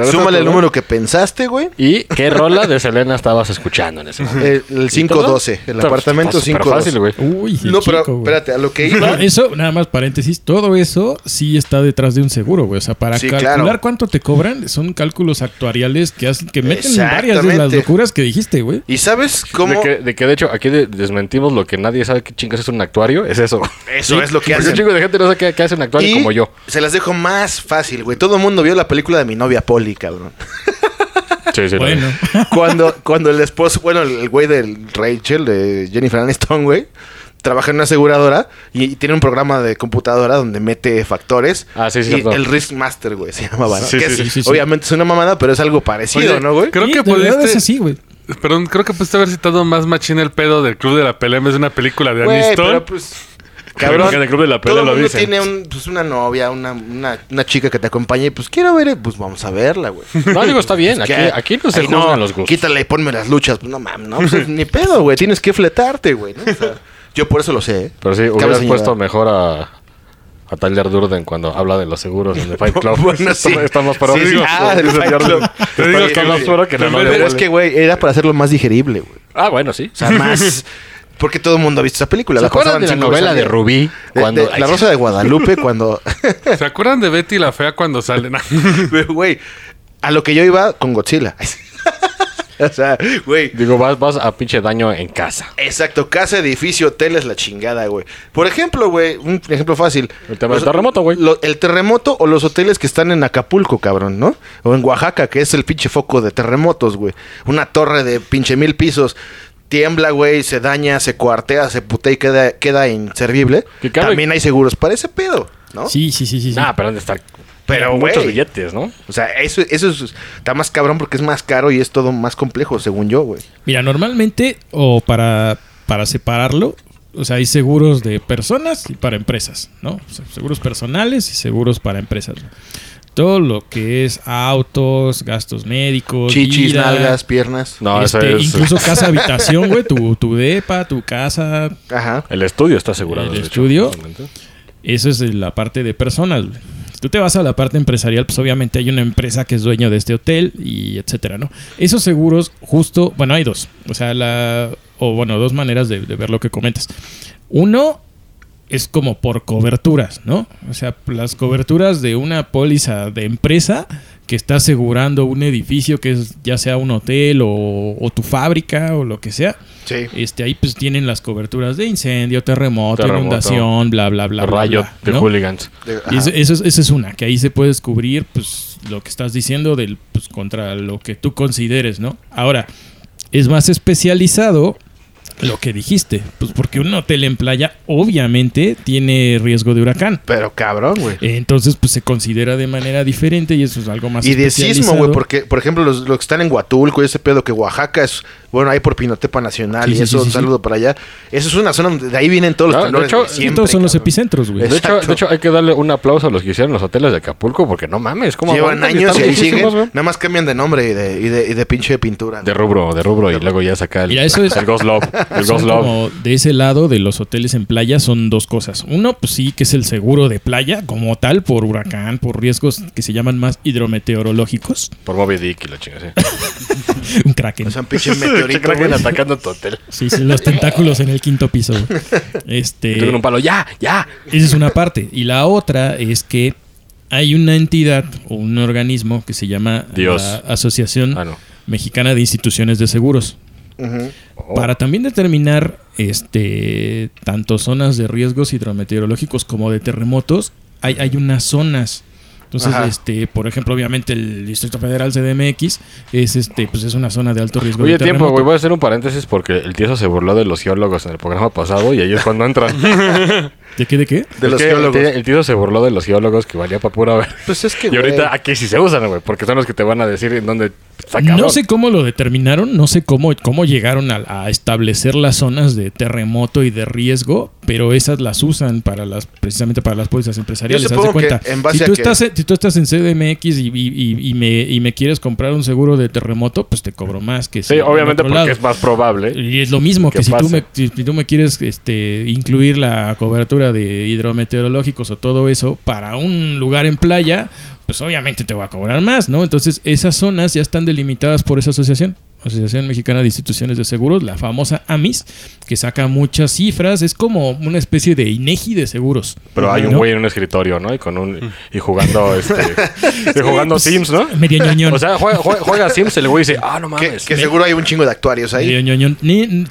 Súmale el número que pensaste, güey. ¿Y qué rola de Selena estabas escuchando en ese momento? El, el cinco doce. El todo, apartamento cinco doce. Fácil, güey. Uy, no, pero chico, espérate, a lo que iba. No, eso, nada más paréntesis, todo eso sí está detrás de un seguro, güey. O sea, para sí, calcular claro. cuánto te cobran, son cálculos actuariales que hacen que meten varias de las locuras que dijiste, güey. ¿Y sabes cómo? De que, de, que de hecho, aquí de desmentimos lo que nadie sabe que chingas es un actuario. Es eso. Eso sí, es lo que hace. Un chingo de gente no sabe qué hace un actuario y como yo. Se las dejo más fácil, güey. Todo el mundo vio la película de Mi novia Polly, cabrón. Sí, sí. Bueno. Cuando, cuando el esposo, bueno, el güey del Rachel, de Jennifer Aniston, güey, trabaja en una aseguradora y tiene un programa de computadora donde mete factores. Ah, sí, sí. Y cierto. El Risk Master, güey, se llamaba, ¿no? Sí, sí, es, sí, sí, obviamente sí. es una mamada, pero es algo parecido, oye, ¿no, güey? Creo sí, que pudiste... Es así, güey. Perdón, creo que pudiste haber citado más machín el pedo del Club de la Pelea en vez de una película de Aniston. Güey, pero pues... Cabrón, el Club de la Pelea todo lo dicen. Tiene un, pues, una novia, una, una, una chica que te acompaña y pues quiero ver... Pues vamos a verla, güey. No, digo, está bien. Aquí, aquí no se ay, juzgan no, los gustos. Quítale y ponme las luchas. Pues no, mames, no. Pues, ni pedo, güey. Tienes que fletarte, güey, ¿no? O sea, yo por eso lo sé, ¿eh? Pero sí, hubieras puesto mejor a... A Tyler Durden cuando habla de los seguros en The Fight Club. Bueno, sí. Estamos para sí, sí. Ah, el Fight Club. Te digo que más fuera que no, no, pero es que, güey, era para hacerlo más digerible, güey. Ah, bueno, sí. O sea, más... Porque todo el mundo ha visto esa película. ¿Se acuerdan de la novela de Rubí? Cuando... La Rosa de Guadalupe cuando... ¿Se acuerdan de Betty la Fea cuando salen? Güey, a lo que yo iba con Godzilla. O sea, güey. Digo, vas, vas a pinche daño en casa. Exacto, casa, edificio, hotel es la chingada, güey. Por ejemplo, güey, un ejemplo fácil. El tema los, del terremoto, güey. El terremoto o los hoteles que están en Acapulco, cabrón, ¿no? O en Oaxaca, que es el pinche foco de terremotos, güey. Una torre de pinche mil pisos. Tiembla, güey, se daña, se cuartea, se putea y queda, queda inservible. También hay seguros para ese pedo, ¿no? Sí, sí, sí, sí. sí. Ah, pero ¿dónde está...? Pero, güey. Muchos billetes, ¿no? O sea, eso, eso es, está más cabrón porque es más caro y es todo más complejo, según yo, güey. Mira, normalmente, o para, para separarlo, o sea, hay seguros de personas y para empresas, ¿no? O sea, seguros personales y seguros para empresas, ¿no? Todo lo que es autos, gastos médicos, chichis, vida, nalgas, piernas. No, este, eso es... Incluso casa, habitación, güey. Tu, tu depa, tu casa. Ajá. El estudio está asegurado. El estudio. Hecho, eso es la parte de personas, güey. Tú te vas a la parte empresarial, pues obviamente hay una empresa que es dueño de este hotel y etcétera, ¿no? Esos seguros justo... Bueno, hay dos. O sea, la... O bueno, dos maneras de, de ver lo que comentas. Uno es como por coberturas, ¿no? O sea, las coberturas de una póliza de empresa que está asegurando un edificio que es ya sea un hotel o, o tu fábrica o lo que sea. Sí. Este, ahí pues tienen las coberturas de incendio, terremoto, terremoto inundación, bla, bla, bla. Rayo bla, de ¿no? hooligans. Esa es, es una, que ahí se puede descubrir pues lo que estás diciendo del pues contra lo que tú consideres, ¿no? Ahora, es más especializado lo que dijiste. Pues porque un hotel en playa obviamente tiene riesgo de huracán. Pero cabrón, güey. Entonces, pues se considera de manera diferente y eso es algo más y especializado. Y de sismo, güey, porque, por ejemplo, los, los que están en Huatulco y ese pedo que Oaxaca es... Bueno, ahí por Pinotepa Nacional sí, y sí, eso, sí, un saludo sí. para allá. Eso es una zona donde de ahí vienen todos claro, los temblores de hecho, todos son cabrón. Los epicentros, güey. De hecho, de hecho, hay que darle un aplauso a los que hicieron los hoteles de Acapulco porque no mames. ¿Cómo llevan años y ahí siguen? ¿Ve? Nada más cambian de nombre y de, y de, y de pinche pintura. ¿No? De rubro, de rubro y luego ya saca el, Mira, eso es... el Ghost Love. El Ghost Love. Como de ese lado de los hoteles en playa son dos cosas. Uno, pues sí, que es el seguro de playa como tal, por huracán, por riesgos que se llaman más hidrometeorológicos. Por Moby Dick y la chingada, ¿sí? Un Kraken. O sea, un pinche meteorito Kraken atacando tu hotel. Sí, sí, los tentáculos en el quinto piso. Este... Tengo un palo, ¡ya, ya! Esa es una parte. Y la otra es que hay una entidad o un organismo que se llama Dios. La Asociación ah, no. Mexicana de Instituciones de Seguros. Uh-huh. Oh. Para también determinar este tanto zonas de riesgos hidrometeorológicos como de terremotos, hay, hay unas zonas. Entonces, ajá. este, por ejemplo, obviamente el Distrito Federal C D M X es este, pues es una zona de alto riesgo. Oye, tiempo, güey, voy a hacer un paréntesis porque el tieso se burló de los geólogos en el programa pasado y ahí es cuando entran. ¿De qué de qué? De los geólogos. El tieso se burló de los geólogos que valía para pura ver. Pues es que. Y ahorita aquí sí se usan, güey, porque son los que te van a decir en dónde sacaron. No sé cómo lo determinaron, no sé cómo, cómo llegaron a, a establecer las zonas de terremoto y de riesgo, pero esas las usan para las, precisamente para las pólizas empresariales. Haz de cuenta. En base si tú a estás que... en, si tú estás en C D M X y, y, y, me, y me quieres comprar un seguro de terremoto, pues te cobro más que sí, si obviamente porque lado. Es más probable. Y es lo mismo que, que si, tú me, si tú me quieres este, incluir la cobertura de hidrometeorológicos o todo eso para un lugar en playa, pues obviamente te voy a cobrar más, ¿no? Entonces esas zonas ya están delimitadas por esa asociación. Asociación Mexicana de Instituciones de Seguros, la famosa Amis, que saca muchas cifras, es como una especie de INEGI de seguros. Pero hay ¿no? un güey en un escritorio, ¿no? Y con un y jugando este y jugando pues, Sims, ¿no? Medio ñoñón. O sea, juega, juega, juega Sims, el güey dice, "Ah, no mames." Que, que seguro hay un chingo de actuarios ahí. Medio ñoñón.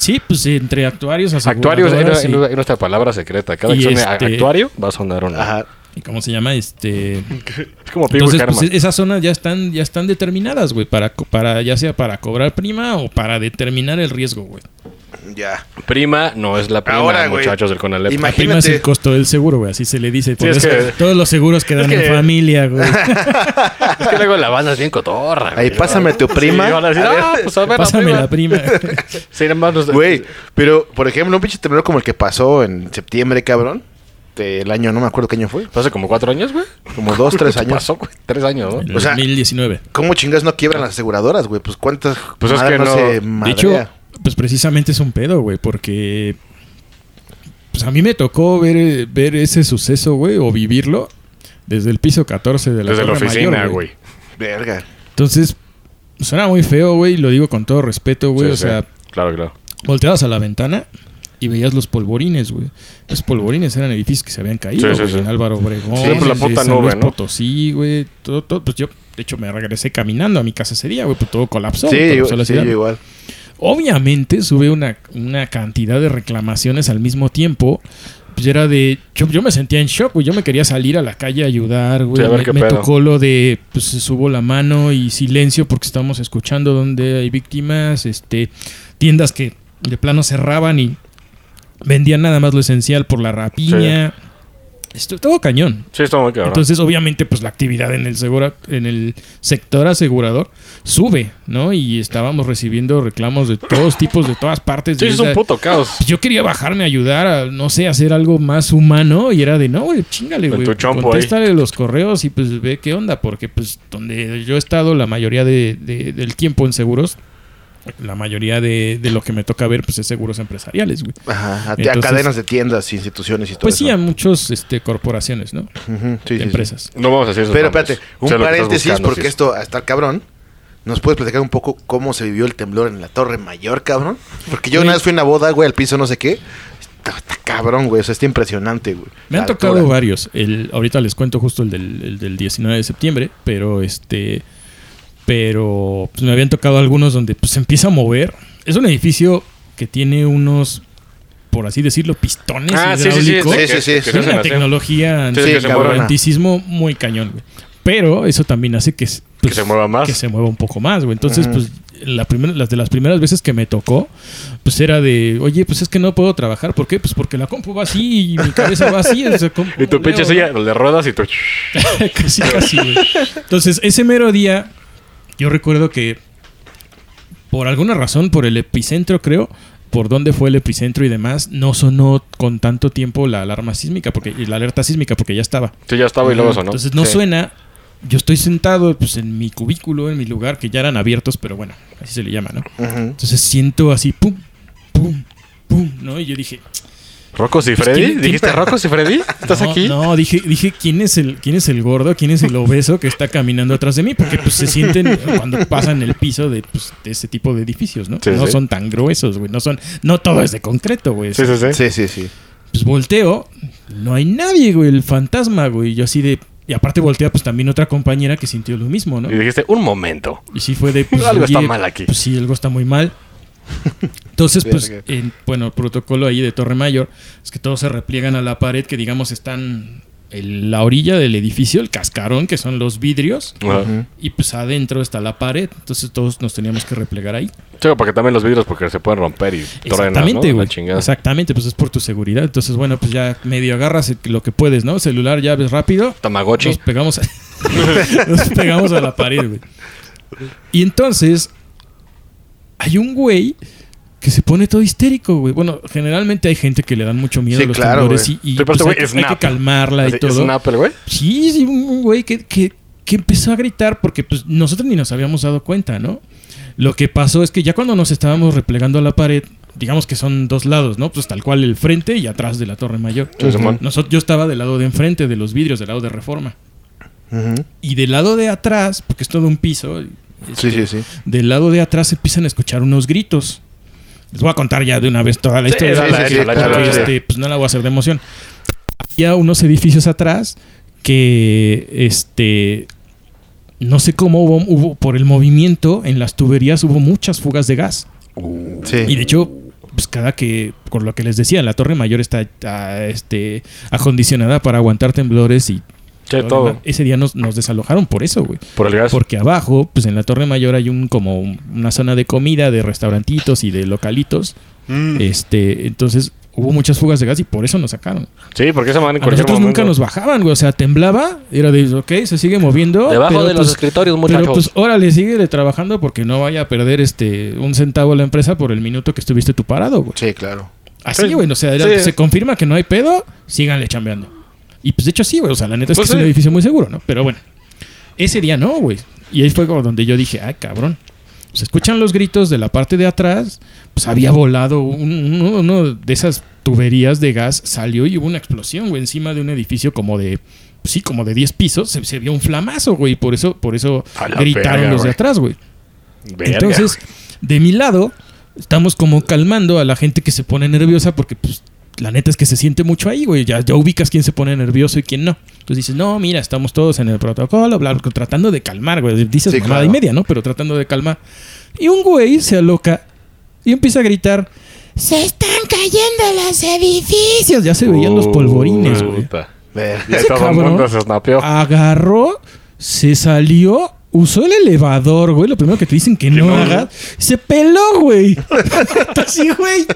Sí, pues entre actuarios, aseguradoras. Actuarios era, era nuestra palabra secreta. Cada que suene este... actuario va a sonar una. Ajá. ¿Y cómo se llama? Este... Es como Pibu. Entonces, pues, esas zonas ya están, ya están determinadas, güey. Para, para, ya sea para cobrar prima o para determinar el riesgo, güey. Ya. Prima no es la prima, ahora, muchachos, del Conalep. Imagínate. La prima es el costo del seguro, güey. Así se le dice. Por sí, eso es que... todos los seguros quedan es que... en familia, güey. Es que luego la banda es bien cotorra, güey. Ahí, pásame tu prima. Sí, van a decir, ah, pues a ver, pásame la prima. La prima. Sí, hermanos. Güey, pero, por ejemplo, un pinche temblor como el que pasó en septiembre, cabrón. El año, no me acuerdo qué año fue. Hace como cuatro años, güey. Como dos, tres años. Pasó, güey. Tres años, ¿no? El o sea, dos mil diecinueve. ¿Cómo chingas no quiebran las aseguradoras, güey? Pues cuántas... Pues es que no... Se de hecho, pues precisamente es un pedo, güey. Porque... Pues a mí me tocó ver, ver ese suceso, güey. O vivirlo desde el piso catorce de la Torre Mayor. Desde la oficina, güey. Verga. Entonces, suena muy feo, güey. Lo digo con todo respeto, güey. Sí, o sí. sea... Claro, claro. Volteabas a la ventana... Y veías los polvorines, güey. Los polvorines eran edificios que se habían caído. Sí, sí, sí. En Álvaro Obregón. Sí, por la puta nube, Luis, ¿no? Potosí, güey. Todo, todo. Pues yo, de hecho, me regresé caminando a mi casa ese día, güey. Pues todo colapsó. Sí, colapsó igual, la ciudad. Sí, igual. Obviamente, sube una, una cantidad de reclamaciones al mismo tiempo. Pues era de... Yo, yo me sentía en shock, güey. Yo me quería salir a la calle a ayudar, güey. Sí, a ver qué me, me tocó lo de... Pues subo la mano y silencio porque estamos escuchando donde hay víctimas. Este... Tiendas que de plano cerraban y... Vendían nada más lo esencial por la rapiña. Sí. Esto todo cañón. Sí, está muy cabrón. Entonces, obviamente, pues la actividad en el segura, en el sector asegurador sube, ¿no? Y estábamos recibiendo reclamos de todos tipos, de todas partes. Sí, de es esa... un puto caos. Yo quería bajarme a ayudar a, no sé, hacer algo más humano. Y era de, no, güey, chingale, güey. Contéstale ahí los correos y pues ve qué onda. Porque pues donde yo he estado la mayoría de, de, del tiempo en seguros... La mayoría de, de lo que me toca ver pues es seguros empresariales, güey. Ajá, a, entonces, a cadenas de tiendas, instituciones y todo pues eso. Pues sí, a muchos este, corporaciones, ¿no? Uh-huh, sí, empresas. Sí, sí. No vamos a decir eso. Pero espérate, un paréntesis buscando, porque sí. Esto está cabrón. ¿Nos puedes platicar un poco cómo se vivió el temblor en la Torre Mayor, cabrón? Porque yo sí. Una vez fui a una boda, güey, al piso no sé qué. Está, está cabrón, güey. O sea, está impresionante, güey. Me han tocado altura. Varios. El, ahorita les cuento justo el del, el del diecinueve de septiembre, pero este... Pero pues, me habían tocado algunos donde pues, se empieza a mover. Es un edificio que tiene unos, por así decirlo, pistones ah, hidráulicos. Sí, sí, sí. sí, sí, sí. Una tecnología antisismo sí, muy cañón, güey. Pero eso también hace que, pues, que se mueva más. Que se mueva un poco más, güey. Entonces, uh-huh. pues, la primera, las de las primeras veces que me tocó, pues era de, oye, pues es que no puedo trabajar. ¿Por qué? Pues porque la compu va así y mi cabeza va así. O sea, y tu pinche silla le ruedas y tú... casi, casi, güey. Entonces, ese mero día... Yo recuerdo que por alguna razón, por el epicentro creo, por dónde fue el epicentro y demás, no sonó con tanto tiempo la alarma sísmica porque y la alerta sísmica porque ya estaba. Sí, ya estaba y luego sonó. Entonces no sí. suena. Yo estoy sentado pues en mi cubículo, en mi lugar, que ya eran abiertos, pero bueno, así se le llama, ¿no? Uh-huh. Entonces siento así, pum, pum, ¿no? Y yo dije... ¿Rocos y Freddy? ¿Quién, ¿Dijiste ¿quién? Rocos y Freddy? ¿Estás no, aquí? No, dije, dije ¿quién es el quién es el gordo? ¿Quién es el obeso que está caminando atrás de mí? Porque pues se sienten cuando pasan el piso de, pues, de ese tipo de edificios, ¿no? Sí, no sí. son tan gruesos, güey. No son... No todo es de concreto, güey. Sí, sí, sí. Sí, sí, sí. Pues volteo. No hay nadie, güey. El fantasma, güey. Yo así de... Y aparte voltea, pues, también otra compañera que sintió lo mismo, ¿no? Y dijiste, un momento. Y sí fue de... Pues, algo oye, está mal aquí. Pues sí, algo está muy mal. Entonces, pues, en, bueno, el protocolo ahí de Torre Mayor es que todos se repliegan a la pared que, digamos, están en la orilla del edificio, el cascarón, que son los vidrios. Uh-huh. Y, pues, adentro está la pared. Entonces, todos nos teníamos que replegar ahí. Sí, porque también los vidrios porque se pueden romper y truenan, ¿no? La chingada. Exactamente, pues es por tu seguridad. Entonces, bueno, pues ya medio agarras lo que puedes, ¿no? Celular, llaves rápido. Tamagotchi. Nos pegamos a, nos pegamos a la pared, güey. Y entonces hay un güey que se pone todo histérico, güey. Bueno, generalmente hay gente que le dan mucho miedo sí, a los claro, temblores y, y pues, hay, hay que calmarla así, y todo. ¿Snap el güey? Sí, sí, un güey que, que, que empezó a gritar porque pues nosotros ni nos habíamos dado cuenta, ¿no? Lo que pasó es que ya cuando nos estábamos replegando a la pared, digamos que son dos lados, ¿no? Pues tal cual el frente y atrás de la Torre Mayor. Sí, uh-huh. Nosotros, yo estaba del lado de enfrente de los vidrios, del lado de Reforma. Uh-huh. Y del lado de atrás, porque es todo un piso. Este, sí, sí, sí. Del lado de atrás se empiezan a escuchar unos gritos. Les voy a contar ya de una vez toda la historia. Pues no la voy a hacer de emoción. Había unos edificios atrás que... este No sé cómo hubo, hubo, por el movimiento en las tuberías hubo muchas fugas de gas. Sí. Y de hecho, pues cada que, por lo que les decía, la Torre Mayor está a, este, acondicionada para aguantar temblores y sí, todo. Ese día nos, nos desalojaron por eso, güey. Por el gas. Porque abajo, pues en la Torre Mayor hay un como una zona de comida, de restaurantitos y de localitos. Mm. Este, entonces hubo muchas fugas de gas y por eso nos sacaron. Sí, porque esa manera en cualquier momento. Nosotros nunca nos bajaban, güey. O sea, temblaba. Era de, ok, se sigue moviendo. Debajo de pues, los escritorios, muchachos. Pero pues, órale, síguele trabajando porque no vaya a perder este un centavo la empresa por el minuto que estuviste tú parado, güey. Sí, claro. Así, güey. Sí. O sea, era, sí. Se confirma que no hay pedo, síganle chambeando. Y pues, de hecho, sí, güey. O sea, la neta es pues que sí. Es un edificio muy seguro, ¿no? Pero bueno. Ese día no, güey. Y ahí fue como donde yo dije, ay, cabrón. Se escuchan los gritos de la parte de atrás. Pues había volado un, uno, uno de esas tuberías de gas. Salió y hubo una explosión, güey. Encima de un edificio como de... Pues sí, como de diez pisos. Se, se vio un flamazo, güey. Por eso, por eso gritaron verga, los güey. De atrás, güey. Verga. Entonces, de mi lado, estamos como calmando a la gente que se pone nerviosa. Porque, pues, la neta es que se siente mucho ahí, güey. Ya, ya ubicas quién se pone nervioso y quién no. Entonces dices, no, mira, estamos todos en el protocolo, bla, bla, tratando de calmar, güey. Dices sí, mamada claro. Y media, ¿no? Pero tratando de calmar. Y un güey se aloca y empieza a gritar, ¡se están cayendo los edificios! Ya se veían uh, los polvorines, güey. Y todo el mundo se snapeó. Agarró, se salió, usó el elevador, güey. Lo primero que te dicen que no, no hagas. Se peló, güey. Así, güey.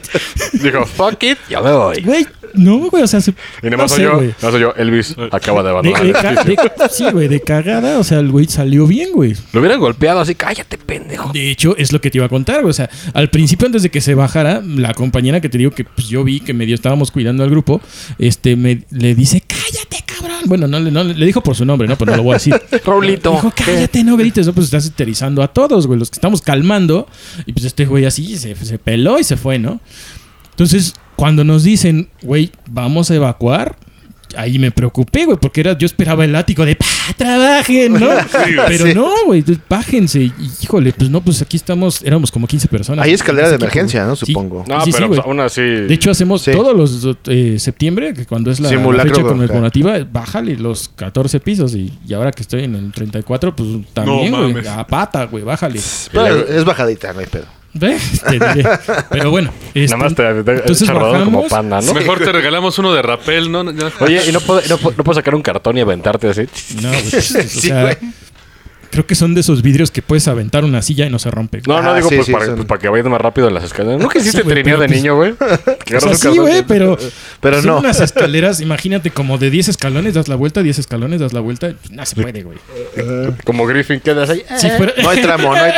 Dijo, fuck it, ya me voy. Güey. No, güey, o sea... Se, y nada más no soy yo, wey. No soy yo. Elvis acaba de abandonar de, de ca- el edificio. De, sí, güey, de cagada. O sea, el güey salió bien, güey. Lo hubieran golpeado así. ¡Cállate, pendejo! De hecho, es lo que te iba a contar, güey. O sea, al principio, antes de que se bajara, la compañera que te digo que pues, yo vi que medio estábamos cuidando al grupo, este, me le dice, ¡cállate, cabrón! Bueno, no, no le dijo por su nombre, ¿no? Pues no lo voy a decir. Raulito. Dijo, cállate, no grites. No, pues estás esterilizando a todos, güey. Los que estamos calmando. Y pues este güey así se, se peló y se fue, ¿no? Entonces... Cuando nos dicen, güey, vamos a evacuar, ahí me preocupé, güey, porque era, yo esperaba el látigo de, ¡pah, trabajen!, ¿no? Sí, pero sí. No, güey, bájense. Y, híjole, pues no, pues aquí estamos, éramos como quince personas. Hay escalera de emergencia, como, ¿no? Supongo. Sí, no, sí, pero sí, aún así... De hecho, hacemos sí. Todos los eh, septiembre, que cuando es la simulacro, fecha conmemorativa, claro. Bájale los catorce pisos. Y, y ahora que estoy en el treinta y cuatro, pues también, güey, no, a pata, güey, bájale. Pero es bajadita, no hay pedo. Pero bueno, este, nada más te, te, te entonces bajamos como panda, ¿no? Mejor te regalamos uno de rappel, ¿no? Oye, y no puedo, no, puedo, no puedo sacar un cartón y aventarte así. No, pues, o sea, sí, creo que son de esos vidrios que puedes aventar una silla y no se rompe. No, no ah, digo sí, pues, sí, para, son... pues para que vayas más rápido en las escaleras. ¿No que hiciste sí, trineo de pues, niño, güey? O sea, sí, güey, pero, pero son no. Unas escaleras, imagínate, como de diez escalones, das la vuelta, diez escalones, das la vuelta. No se puede, güey. Uh, como Griffin, quedas ahí. Si fuera... No hay tramo, no hay...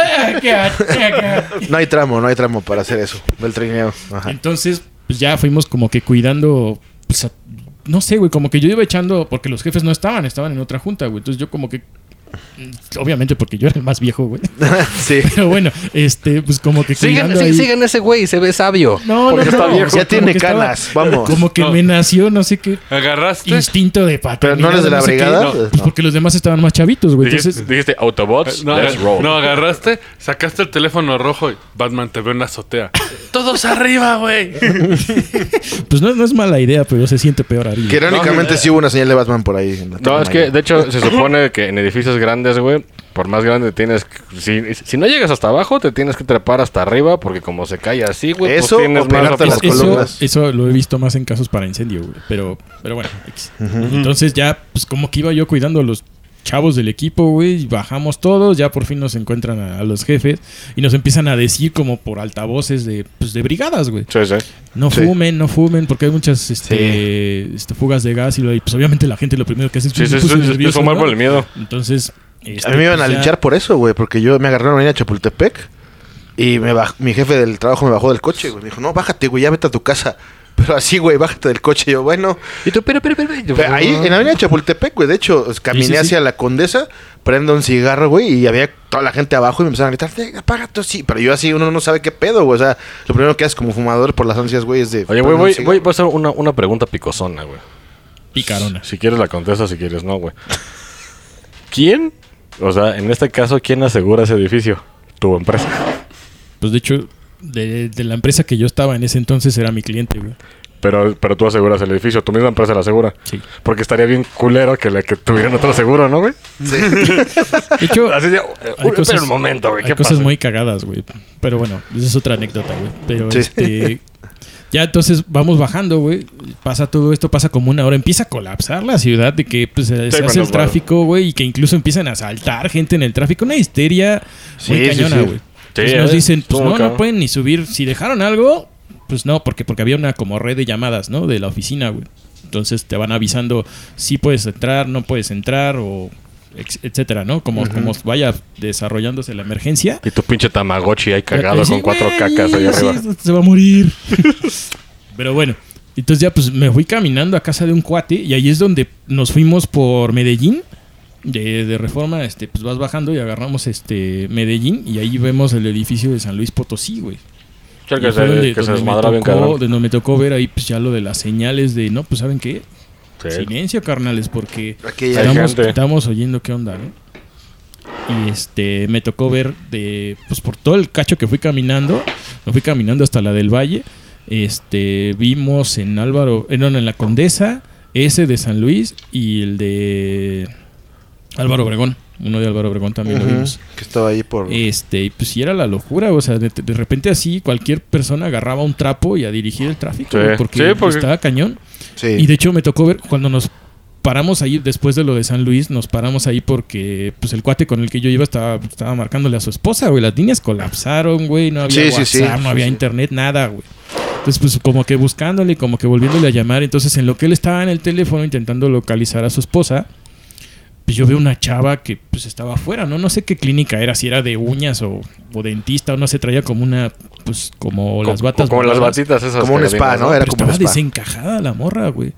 no hay tramo, no hay tramo para hacer eso, del trineo. Ajá. Entonces, pues ya fuimos como que cuidando... Pues, a... No sé, güey, como que yo iba echando... Porque los jefes no estaban, estaban en otra junta, güey. Entonces yo como que... Obviamente porque yo era el más viejo, güey. Sí. Pero bueno, este, pues como que... Sigan, sí, ahí... sigan ese güey, se ve sabio. No, porque no, está no. Viejo. Ya tiene canas, estaba, vamos. Como que no. me nació, no sé qué... Agarraste. Instinto de paternidad. Pero no eres de la no brigada. No. Pues porque los demás estaban más chavitos, güey. Entonces... Dijiste, dijiste Autobots, no, let's roll. No, agarraste, sacaste el teléfono rojo y Batman te ve en la azotea. ¡Todos arriba, güey! Pues no, no es mala idea, pero se siente peor arriba. Que irónicamente no, sí hubo una señal de Batman por ahí. En la no, es mayor. Que de hecho se supone que en edificios grandes, güey, por más grande tienes... Si, si no llegas hasta abajo, te tienes que trepar hasta arriba porque como se cae así, güey... Eso pues tienes o pegarte a las columnas. Eso, eso lo he visto más en casos para incendio, güey. Pero, pero bueno. Uh-huh. Entonces ya, pues como que iba yo cuidando a los chavos del equipo, güey. Bajamos todos. Ya por fin nos encuentran a, a los jefes. Y nos empiezan a decir como por altavoces de, pues, de brigadas, güey. Sí, sí. No sí. fumen, no fumen, porque hay muchas este, sí. este fugas de gas. Y lo, pues obviamente la gente lo primero que hace es... Sí, sí, sí, nervioso, es fumar, ¿no? Por el miedo. Entonces... Este, a mí me iban a linchar por eso, güey, porque yo me agarré una avenida a Chapultepec y me baj- mi jefe del trabajo me bajó del coche, güey. Me dijo, no, bájate, güey, ya vete a tu casa. Pero así, güey, bájate del coche. Y yo, bueno. Y tú, pero, pero, pero. pero, pero ahí, en la avenida Chapultepec, güey, de hecho, caminé sí, sí, hacia sí. la Condesa, prendo un cigarro, güey, y había toda la gente abajo y me empezaron a gritar, apaga tú, sí. Pero yo así, uno no sabe qué pedo, güey. O sea, lo primero que haces como fumador por las ansias, güey, es de... Oye, güey, voy, voy, voy a hacer una, una pregunta picosona, güey. Picarona. Si, si quieres la contestas, si quieres no, güey. ¿Quién? O sea, en este caso, ¿quién asegura ese edificio? Tu empresa. Pues de hecho, de, de la empresa que yo estaba en ese entonces era mi cliente, güey. Pero, pero tú aseguras el edificio, tu misma empresa la asegura. Sí. Porque estaría bien culero que la que tuvieran otro seguro, ¿no, güey? Sí. De hecho, así de, hay cosas, pero un momento, güey. Hay cosas pasa? muy cagadas, güey. Pero bueno, esa es otra anécdota, güey. Pero sí. este... Ya entonces vamos bajando, güey. Pasa todo esto, pasa como una hora. Empieza a colapsar la ciudad de que pues, se sí, hace el tráfico, güey. Y que incluso empiezan a asaltar gente en el tráfico. Una histeria sí, muy cañona, güey. Sí, sí. Pues sí, nos dicen, pues no, cabrón. No pueden ni subir. Si dejaron algo, pues no. Porque, porque había una como red de llamadas, ¿no? De la oficina, güey. Entonces te van avisando si puedes entrar, no puedes entrar o... etcétera, ¿no? Como, uh-huh. como vaya desarrollándose la emergencia. Y tu pinche Tamagotchi ahí cagado sí, con cuatro wey, cacas ahí arriba. Sí, se va a morir. Pero bueno, entonces ya pues me fui caminando a casa de un cuate y ahí es donde nos fuimos por Medellín. De, de Reforma, este, pues vas bajando y agarramos este Medellín y ahí vemos el edificio de San Luis Potosí, güey. Que se, donde, que se desmadra bien cabrón. Donde me tocó ver ahí pues ya lo de las señales de, no, pues ¿saben qué? Sí. Silencio, carnales, porque estamos, estamos oyendo qué onda, ¿eh? Y este me tocó ver de pues por todo el cacho que fui caminando, me fui caminando hasta la del Valle. Este vimos en Álvaro, eh, no, en la Condesa, ese de San Luis y el de Álvaro Obregón. Uno de Álvaro Obregón también uh-huh. lo vimos. Que estaba ahí por... Este, pues sí era la locura, o sea, de, de repente así cualquier persona agarraba un trapo y a dirigir el tráfico, sí. Güey, porque, sí, porque estaba cañón. Sí. Y de hecho me tocó ver cuando nos paramos ahí, después de lo de San Luis, nos paramos ahí porque pues el cuate con el que yo iba estaba, estaba marcándole a su esposa, güey. Las líneas colapsaron, güey, no había sí, WhatsApp, sí, sí. no había sí, internet, sí. nada, güey. Entonces, pues como que buscándole, como que volviéndole a llamar. Entonces, en lo que él estaba en el teléfono intentando localizar a su esposa... yo veo una chava que pues estaba afuera, ¿no? No sé qué clínica era, si era de uñas o, o dentista o no sé, traía como una, pues como Co- las batas. Como las batitas esas. Como un spa, ¿no? Era como estaba un spa. Desencajada la morra, güey.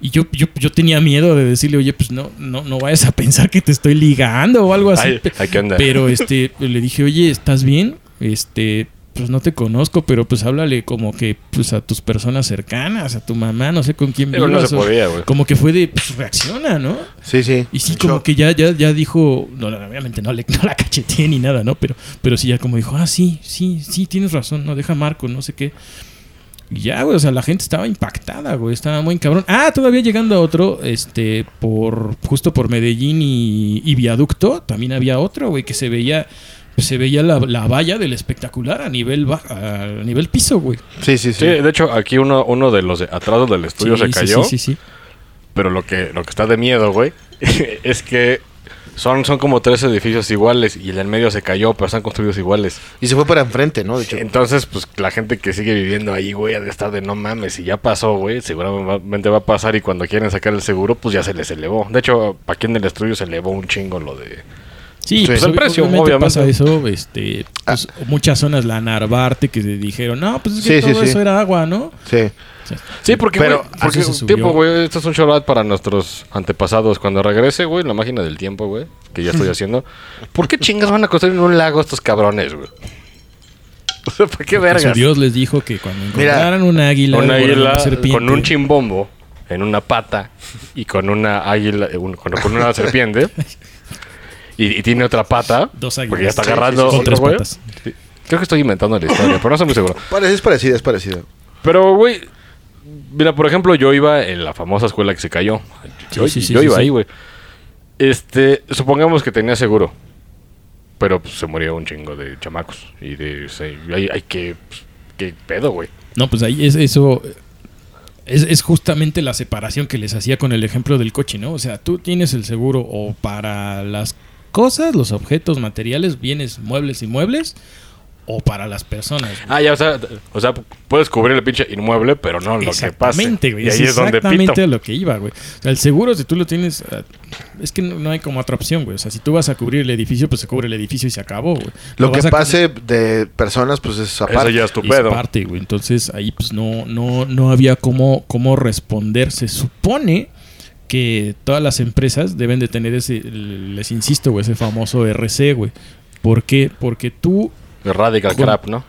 Y yo, yo, yo tenía miedo de decirle, oye, pues no, no, no vayas a pensar que te estoy ligando o algo así. Ay, pero este, le dije, oye, ¿estás bien? Este... pues no te conozco, pero pues háblale como que pues a tus personas cercanas, a tu mamá, no sé con quién vivas. Pero no se podía, güey. Como que fue de, pues reacciona, ¿no? Sí, sí. Y sí, mucho. Como que ya ya ya dijo, no, obviamente no, le, no la cacheteé ni nada, ¿no? Pero pero sí ya como dijo, ah, sí, sí, sí, tienes razón, no, deja marco, no sé qué. Y ya, güey, o sea, la gente estaba impactada, güey, estaba muy cabrón. Ah, todavía llegando a otro, este, por justo por Medellín y, y Viaducto, también había otro, güey, que se veía... Se veía la, la valla del espectacular a nivel baja, a nivel piso, güey. Sí, sí, sí, sí. De hecho, aquí uno, uno de los atrasos del estudio sí, se cayó. Sí, sí, sí, sí. Pero lo que, lo que está de miedo, güey, es que son, son como tres edificios iguales y el del medio se cayó, pero están construidos iguales. Y se fue para enfrente, ¿no? De hecho. Entonces, pues la gente que sigue viviendo ahí, güey, ha de estar de no mames. Si ya pasó, güey, seguramente va a pasar y cuando quieren sacar el seguro, pues ya se les elevó. De hecho, aquí en el estudio se elevó un chingo lo de... Sí, sí, pues el precio, obviamente. Pasa eso, este, pues, ah. muchas zonas, la Narvarte, que dijeron, no, pues es que sí, todo sí, eso sí. era agua, ¿no? Sí. Sí, sí porque, pero, wey, porque tiempo, güey, esto es un shout-out para nuestros antepasados. Cuando regrese, güey, la máquina del tiempo, güey, que ya estoy haciendo. ¿Por qué chingas van a construir en un lago estos cabrones, güey? ¿Por qué vergas? Pues Dios les dijo que cuando encontraran un águila, una águila con un chimbombo en una pata y con una águila, un, con, con una serpiente... Y, y tiene otra pata. Dos águilas. Porque ya está agarrando sí, sí, sí, otro güey. Sí. Creo que estoy inventando la historia, pero no estoy muy seguro. Es parecida, es parecida. Pero, güey, mira, por ejemplo, yo iba en la famosa escuela que se cayó. Yo, sí, sí, yo sí, iba sí. ahí, güey. Este, supongamos que tenía seguro. Pero pues, se murió un chingo de chamacos. Y de. Se, hay, hay que. Pues, ¿qué pedo, güey? No, pues ahí es eso. Es, es justamente la separación que les hacía con el ejemplo del coche, ¿no? O sea, tú tienes el seguro o para las cosas, los objetos, materiales, bienes, muebles, inmuebles, o para las personas. Güey. Ah, ya, o sea, o sea, puedes cubrir el pinche inmueble, pero no lo que pase. Exactamente, güey. Y ahí es donde pito. Exactamente a lo que iba, güey. O sea, el seguro, si tú lo tienes, es que no hay como otra opción, güey. O sea, si tú vas a cubrir el edificio, pues se cubre el edificio y se acabó, güey. Lo, lo que pase cubrir... de personas, pues es aparte. Eso ya es tu pedo. Es parte, güey. Entonces, ahí pues no, no, no había cómo, cómo responder. Se supone... que todas las empresas deben de tener ese, les insisto, güey, ese famoso R C, güey. ¿Por qué? Porque tú... Radical con... crap, ¿no?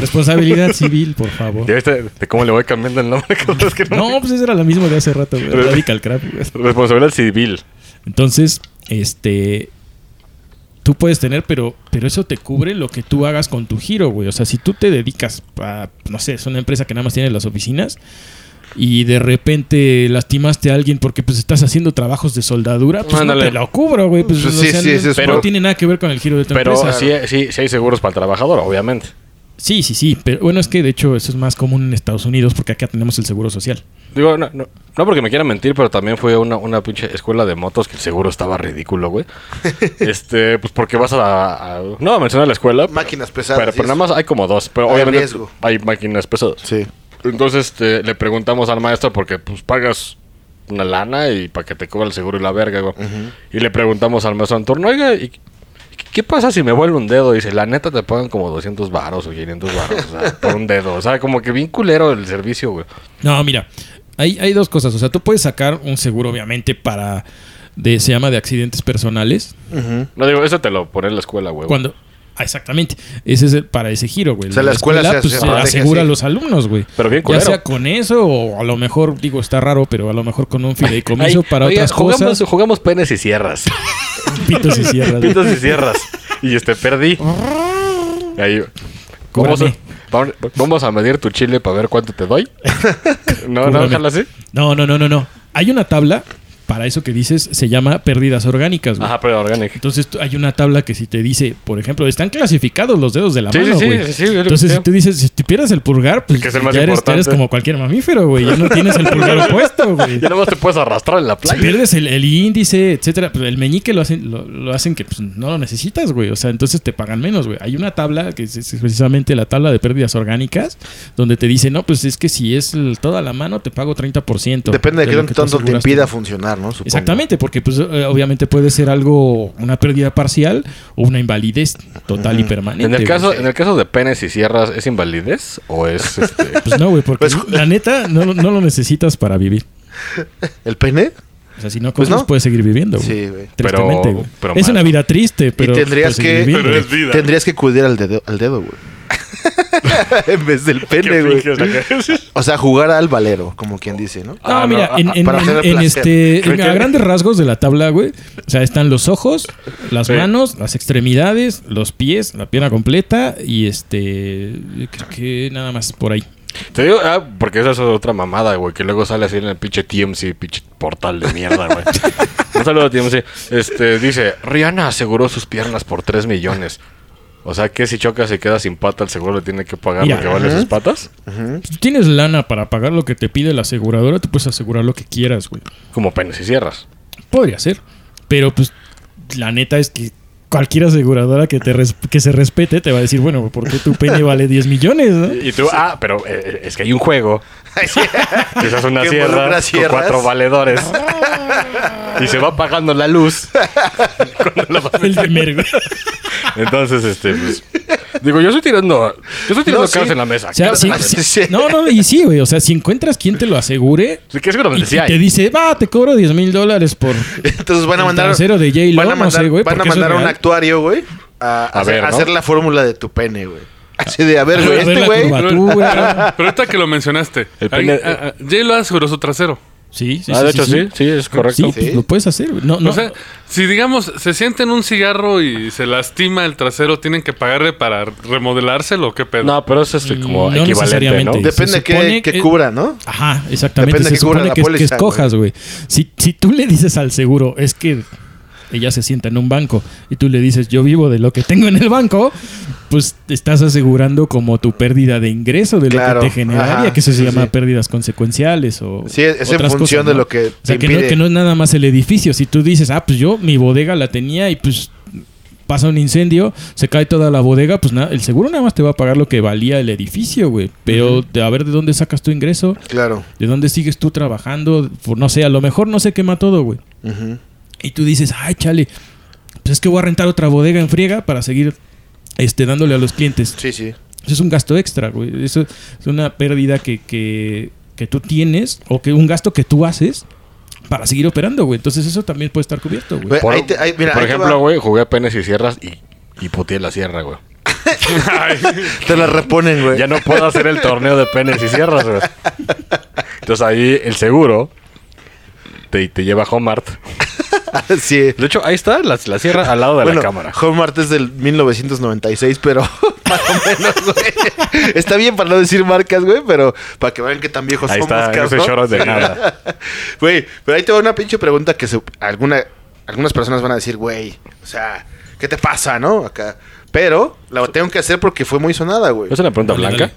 Responsabilidad civil, por favor. ¿Ya viste de cómo le voy cambiando el nombre? Es que no, no, pues esa era la misma de hace rato, güey. Radical crap, güey. Responsabilidad civil. Entonces, este... tú puedes tener, pero pero eso te cubre lo que tú hagas con tu giro, güey. O sea, si tú te dedicas a... no sé, es una empresa que nada más tiene las oficinas... y de repente lastimaste a alguien porque pues estás haciendo trabajos de soldadura, pues Ándale. no te lo cubro, güey. Pues, pues, sí, o sea, sí, no, sí, pero no tiene nada que ver con el giro de tu pero, empresa. Pero sí, sí, sí hay seguros para el trabajador, obviamente. Sí, sí, sí. Pero bueno, es que de hecho eso es más común en Estados Unidos porque acá tenemos el seguro social. Digo, no, no, no porque me quieran mentir, pero también fue una, una pinche escuela de motos que el seguro estaba ridículo, güey. este, pues porque vas a... a no a mencionar la escuela. Máquinas pero, pesadas. Pero, pero nada más hay como dos. Pero hay obviamente riesgo. Hay máquinas pesadas. Sí. Entonces este, le preguntamos al maestro porque pues pagas una lana y para que te cobra el seguro y la verga, güey. Uh-huh. Y le preguntamos al maestro Antonio, oiga, ¿y qué pasa si me vuelve un dedo? Y dice, la neta te pagan como doscientos varos o quinientos varos o sea, por un dedo. O sea, como que bien culero el servicio, güey. No, mira, hay, hay dos cosas. O sea, tú puedes sacar un seguro, obviamente, para... de se llama de accidentes personales. Uh-huh. No, digo, eso te lo pone en la escuela, güey. Cuando... Ah, exactamente. Ese es el, para ese giro, güey. O sea, la escuela, escuela se, pues, se asegura a los alumnos, güey. Pero bien culero. Ya sea con eso o a lo mejor, digo, está raro, pero a lo mejor con un fideicomiso ay, para oiga, otras jugamos, cosas. Jugamos penes y sierras. Pitos y sierras. Pitos y sierras. Y este, perdí. Ahí. Vamos a, vamos a medir tu chile para ver cuánto te doy. No, no, déjala así. No, no, no, no, no. Hay una tabla... Para eso que dices, se llama pérdidas orgánicas, güey. Ajá, pérdida orgánica. Entonces, hay una tabla que si te dice, por ejemplo, están clasificados los dedos de la sí, mano, güey. Sí, sí, sí, entonces, si tú dices, si te pierdes el pulgar, pues que es el más ya eres, eres como cualquier mamífero, güey. Ya no tienes el pulgar opuesto, güey. Ya nomás te puedes arrastrar en la playa. Si pierdes el, el índice, etcétera, pues el meñique lo hacen lo, lo hacen que pues, no lo necesitas, güey. O sea, entonces te pagan menos, güey. Hay una tabla, que es, es precisamente la tabla de pérdidas orgánicas, donde te dice, no, pues es que si es el, toda la mano, te pago treinta por ciento. Depende de, de qué tanto te impida funcionar. ¿No? Exactamente, porque pues obviamente puede ser algo, una pérdida parcial o una invalidez total y permanente. En el caso, en el caso de penes y sierras, ¿es invalidez o es este? Pues no, güey, porque pues... la neta no, no lo necesitas para vivir. ¿El pene? O sea, si no comes, pues no puedes seguir viviendo, güey. Sí, güey. Tristemente, güey. Es mal. Una vida triste, pero... Y tendrías que... Vivir, pero es vida. Tendrías que cuidar al dedo, al dedo, güey. En vez del pene, güey. O sea, jugar al valero, como quien dice, ¿no? No, ah, mira, no, en, en, en, en este... En, a grandes rasgos de la tabla, güey. O sea, están los ojos, las sí. manos, las extremidades, los pies, la pierna completa y este... Creo que nada más por ahí. Te digo, ah, porque esa es otra mamada, güey, que luego sale así en el pinche T M C, pinche portal de mierda, güey. Un saludo a T M C. Este, dice, Rihanna aseguró sus piernas por tres millones. O sea, que si choca se queda sin pata, el seguro le tiene que pagar Mira, lo que uh-huh. vale sus patas. Uh-huh. Si tienes lana para pagar lo que te pide la aseguradora, te puedes asegurar lo que quieras, güey. Como penes y sierras. Podría ser. Pero, pues, la neta es que Cualquier aseguradora que te res- que se respete te va a decir, bueno, ¿por qué tu pene vale diez millones? ¿No? Y tú, sí. ah, pero eh, es que hay un juego. Esa es una sierra con cuatro valedores. Ah. Y se va apagando la luz. la el de mergo. Entonces, este, pues... Digo, yo estoy tirando... Yo estoy tirando no, caras sí. en la mesa. O sea, sí, la mesa. Sí. No, no, y sí, güey. O sea, si encuentras quien te lo asegure... Sí, que seguramente y, sí hay. Y te dice, va, te cobro diez mil dólares por... Entonces van a mandar... Trasero de J-Lo, van a mandar, no sé, güey, van a mandar a un actuario, güey, a, a, a, ver, hacer, ¿no? a hacer la fórmula de tu pene, güey. Así de, a ver, güey, este güey... Pero, pero ahorita que lo mencionaste, J-Lo aseguró su trasero. Sí, sí, ah, sí. de hecho, sí, sí, sí es correcto. Sí, sí, lo puedes hacer. No, no. O sea, si digamos, se sienten un cigarro y se lastima el trasero, ¿tienen que pagarle para remodelárselo? ¿Qué pedo? No, pero eso es como no equivalente, ¿no? Depende de que, que cubra, ¿no? Ajá, exactamente. Depende se supone que, que, que escojas, güey. Si, si tú le dices al seguro, es que ella se sienta en un banco y tú le dices, yo vivo de lo que tengo en el banco, pues te estás asegurando como tu pérdida de ingreso de lo claro, que te generaría, ajá, que eso se sí, llama sí. pérdidas consecuenciales o sí, es otras en función cosas, ¿no? de lo que te o sea, que no, que no es nada más el edificio. Si tú dices, ah, pues yo mi bodega la tenía y pues pasa un incendio, se cae toda la bodega, pues nada, el seguro nada más te va a pagar lo que valía el edificio, güey. Pero uh-huh. a ver de dónde sacas tu ingreso, claro, de dónde sigues tú trabajando, por, no sé, a lo mejor no se quema todo, güey. Uh-huh. Y tú dices, ay, chale, pues es que voy a rentar otra bodega en friega para seguir este, dándole a los clientes. Sí, sí. Eso es un gasto extra, güey. Eso es una pérdida que, que, que tú tienes o que un gasto que tú haces para seguir operando, güey. Entonces eso también puede estar cubierto, güey. Por, ahí te, ahí, mira, por ejemplo, güey, jugué a penes y sierras y, y puteé la sierra, güey. Te la reponen, güey. Ya no puedo hacer el torneo de penes y sierras, güey. Entonces ahí el seguro te, te lleva a Home Mart. Sí. De hecho, ahí está la, la sierra al lado de bueno, la cámara. Home Mart es del mil novecientos noventa y seis, pero más o menos, güey. Está bien para no decir marcas, güey, pero para que vean que tan viejos ahí somos, está, no lloros de nada. Güey, pero ahí te va una pinche pregunta que se, alguna, algunas personas van a decir, güey, o sea, ¿qué te pasa, no? Acá. Pero la tengo que hacer porque fue muy sonada, güey. ¿Es una pregunta blanca?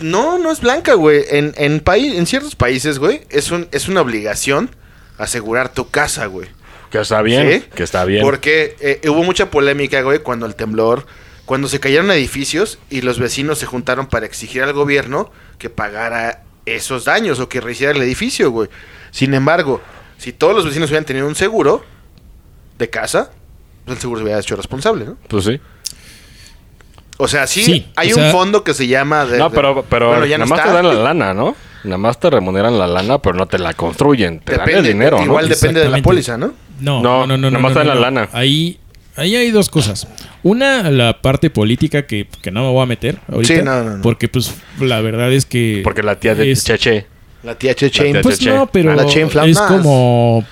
No, no es blanca, güey. En, en, paí- en ciertos países, güey, es, un, es una obligación asegurar tu casa, güey. Que está bien, ¿sí? que está bien. Porque eh, hubo mucha polémica, güey, cuando el temblor, cuando se cayeron edificios y los vecinos se juntaron para exigir al gobierno que pagara esos daños o que rehiciera el edificio, güey. Sin embargo, si todos los vecinos hubieran tenido un seguro de casa, pues el seguro se hubiera hecho responsable, ¿no? Pues sí. O sea, sí, sí hay o sea, un fondo que se llama... De, no, pero, pero bueno, ya nada no más te dan la lana, ¿no? Nada más te remuneran la lana, pero no te la construyen. Te depende, dan el dinero, igual, ¿no? Igual depende de la póliza, ¿no? No, no, no, no. Nada más no, no, te dan no, la lana. Ahí, ahí hay dos cosas. Una, la parte política que, que no me voy a meter ahorita. Sí, no, no, no. Porque, pues, la verdad es que... Porque la tía de es, Cheche. La tía Cheche. La tía pues Cheche. No, pero la es como...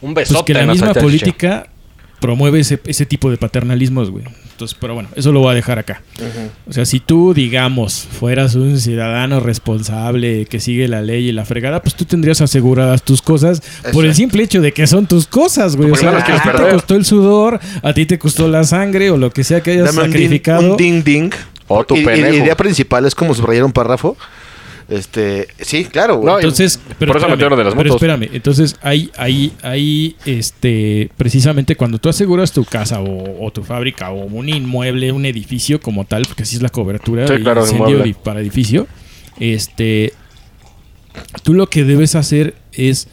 Un besote. Pues que la misma política Cheche. Promueve ese, ese tipo de paternalismos, güey. Entonces, pero bueno, eso lo voy a dejar acá. Uh-huh. O sea, si tú, digamos, fueras un ciudadano responsable que sigue la ley y la fregada, pues tú tendrías aseguradas tus cosas Exacto. por el simple hecho de que son tus cosas, güey. O sea, a ti perder. te costó el sudor, a ti te costó la sangre o lo que sea que hayas Dame sacrificado. Un ding, un ding, ding. O tu pendejo. La idea principal es como subrayar un párrafo. Este, sí, claro, güey. No, entonces, pero por eso espérame, me de las motos. Pero espérame, entonces ahí, ahí, ahí, este, precisamente cuando tú aseguras tu casa o, o tu fábrica o un inmueble, un edificio como tal, porque así es la cobertura sí, y claro, incendio para edificio, este, tú lo que debes hacer es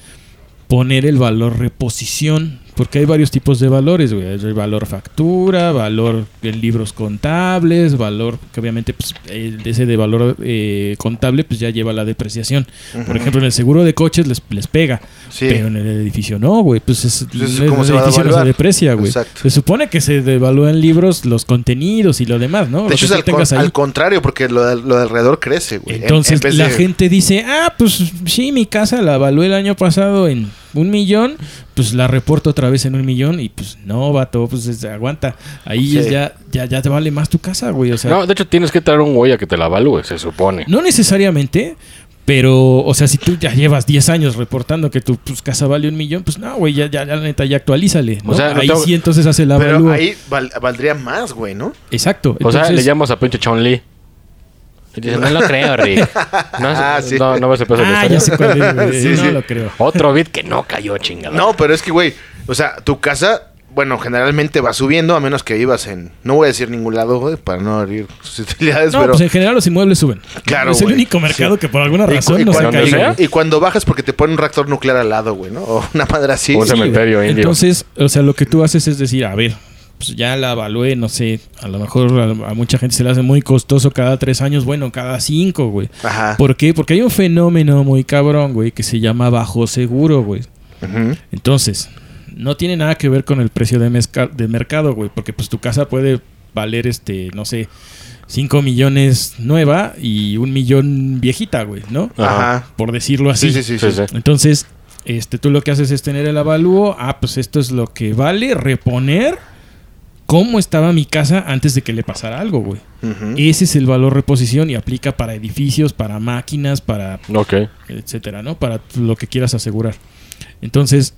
poner el valor reposición, porque hay varios tipos de valores, güey. Hay valor factura, valor en libros contables, valor que obviamente pues ese de valor eh, contable pues ya lleva la depreciación. Uh-huh. Por ejemplo, en el seguro de coches les, les pega, sí. pero en el edificio no, güey. Pues es, Entonces, el, el edificio no se deprecia, güey. Exacto. Se supone que se devalúan libros, los contenidos y lo demás, ¿no? De hecho, es que al, con, al contrario, porque lo, lo de alrededor crece, güey. Entonces en, en la de... gente dice, ah, pues sí, mi casa la evalué el año pasado en un millón, pues la reporto otra vez en un millón y pues no, vato, pues aguanta. Ahí sí. ya, ya, ya te vale más tu casa, güey. O sea, no, de hecho tienes que traer un güey a que te la evalúe, se supone. No necesariamente, pero, o sea, si tú ya llevas diez años reportando que tu pues, casa vale un millón, pues no, güey, ya, ya, la neta, ya actualízale, ¿no? O sea, ahí no tengo... sí entonces hace la evalúa. Pero ahí val- valdría más, güey, ¿no? Exacto. O entonces... sea, le llamas a pinche Chon Lee. Y dice, no lo creo, Rick. No, ah, sí. no, no vas a pasar ah, de historia. Sí, no sí. lo creo. Otro bit que no cayó, chingada. No, pero es que, güey, o sea, tu casa bueno, generalmente va subiendo, a menos que ibas en... No voy a decir ningún lado, güey, para no abrir susceptibilidades, no, pero... pues en general los inmuebles suben. Claro, es güey, el único mercado sí, que por alguna razón y, y no se cae. Y, y cuando bajas porque te ponen un reactor nuclear al lado, güey, ¿no? O una madre así. Un cementerio sí, indio. Entonces, o sea, lo que tú haces es decir, a ver, pues ya la evalué, no sé, a lo mejor a, a mucha gente se le hace muy costoso cada tres años, bueno, cada cinco, güey. Ajá. ¿Por qué? Porque hay un fenómeno muy cabrón, güey, que se llama bajo seguro, güey. Uh-huh. Entonces... no tiene nada que ver con el precio de, mezca- de mercado, güey. Porque pues tu casa puede valer, este, no sé, cinco millones nueva y un millón viejita, güey, ¿no? Ajá. Por decirlo así. Sí, sí, sí, sí, sí. Entonces, este, tú lo que haces es tener el avalúo. Ah, pues esto es lo que vale. Reponer cómo estaba mi casa antes de que le pasara algo, güey. Uh-huh. Ese es el valor reposición y aplica para edificios, para máquinas, para... ok. Etcétera, ¿no? Para lo que quieras asegurar. Entonces...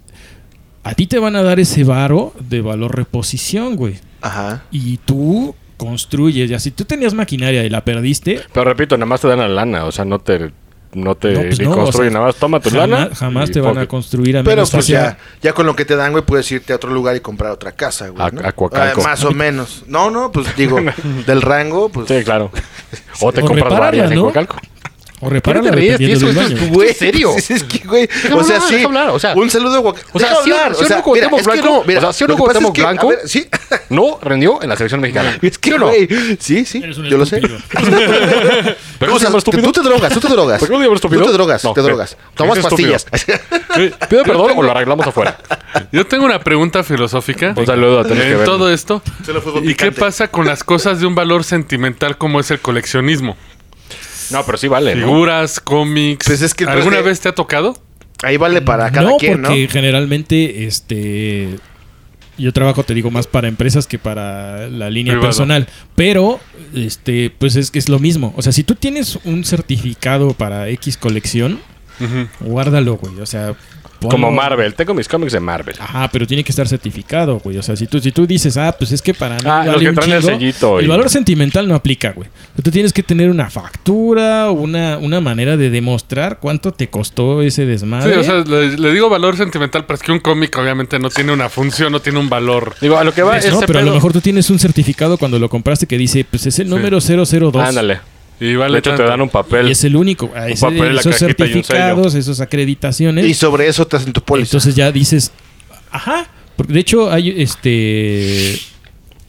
a ti te van a dar ese varo de valor reposición, güey. Ajá. Y tú construyes. Ya si tú tenías maquinaria y la perdiste... pero repito, nada más te dan la lana. O sea, no te... no te no, pues no, construyen, o sea, nada más toma tu jamás, lana. Jamás te van a construir a menos. Pero pues ya, ya con lo que te dan, güey, puedes irte a otro lugar y comprar otra casa, güey, ¿no? A, a Coacalco. Eh, más o menos. No, no, pues digo, del rango, pues... sí, claro. O te o compras varias, ¿no?, en Coacalco. O repara la dependiendo del baño. Güey, ¿en serio? Es que, güey, o sea, hablar, sí. Hablar, o sea, un saludo a Oaxaca. O sea, si uno como Temo Blanco no rendió en la selección mexicana. Es que, güey, sí, sí, yo lo sé. Pero o sea, tú te drogas, tú te drogas. ¿Por qué no digo estúpido? Tú te drogas, te drogas. Tomas pastillas. Pido perdón o lo arreglamos afuera. Yo tengo una pregunta filosófica. Un saludo a Temo. En todo esto, ¿y qué pasa con las cosas de un valor sentimental como es el coleccionismo? No, pero sí vale. Figuras, ¿no?, cómics. Pues es que ¿alguna vez te ha tocado? Ahí vale para cada no, quien, ¿no? Porque generalmente, este, yo trabajo, te digo, más para empresas que para la línea privado, personal. Pero, este, pues es que es lo mismo. O sea, si tú tienes un certificado para X colección, uh-huh, guárdalo, güey. O sea, ponlo... como Marvel. Tengo mis cómics de Marvel. Ajá, pero tiene que estar certificado, güey. O sea, si tú, si tú dices, ah, pues es que para mí ah, vale los que un traen chingo, el sellito. Y... el valor sentimental no aplica, güey. Tú tienes que tener una factura o una, una manera de demostrar cuánto te costó ese desmadre. Sí, o sea, le, le digo valor sentimental, pero es que un cómic obviamente no tiene una función, no tiene un valor. Digo, a lo que va es... no, pero pedo... a lo mejor tú tienes un certificado cuando lo compraste que dice, pues es el número sí, cero cero dos. Ándale. Y vale, de hecho, tanto, te dan un papel. Y es el único. Un ese, papel, esos certificados, esas acreditaciones. Y sobre eso te hacen tu póliza. Entonces ya dices, ajá. Porque de hecho hay este,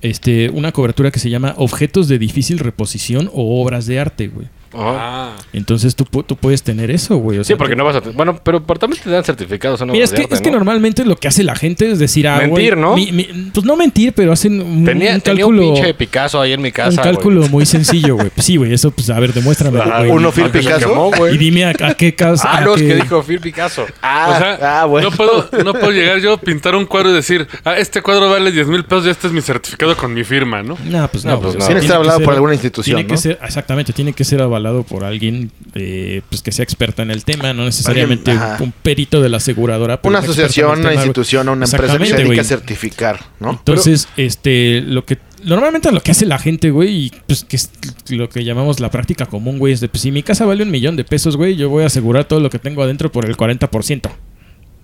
este, una cobertura que se llama objetos de difícil reposición o obras de arte, güey. Ah. Entonces tú, tú puedes tener eso, güey. O sea, sí, porque que... no vas a... bueno, pero también te dan certificados. No, mira, es que, arte, es ¿no? que normalmente lo que hace la gente es decir... ah, mentir, güey, ¿no? Mi, mi, pues no mentir, pero hacen un, tenía, un cálculo... tenía un pinche Picasso ahí en mi casa, un cálculo güey, muy sencillo, güey. Sí, güey, eso, pues a ver, demuéstrame. Ah, güey, ¿uno Phil Picasso? Quemó, güey. Y dime a, a qué caso... ah, no, es que dijo Phil Picasso. Ah, o sea, ah bueno. No puedo, no puedo llegar yo a pintar un cuadro y decir... ah, este cuadro vale diez mil pesos y este es mi certificado con mi firma, ¿no? No, pues no. Tiene que ser hablado por alguna institución, tiene que ser... exactamente, tiene que ser avalado por alguien eh, pues que sea experta en el tema, no necesariamente ajá, un perito de la aseguradora. Una asociación, una institución o una empresa que se dedica a certificar, ¿no? Entonces, pero... este, lo que normalmente lo que hace la gente, güey, y pues que es lo que llamamos la práctica común, güey, es de pues si mi casa vale un millón de pesos, güey, yo voy a asegurar todo lo que tengo adentro por el cuarenta por ciento.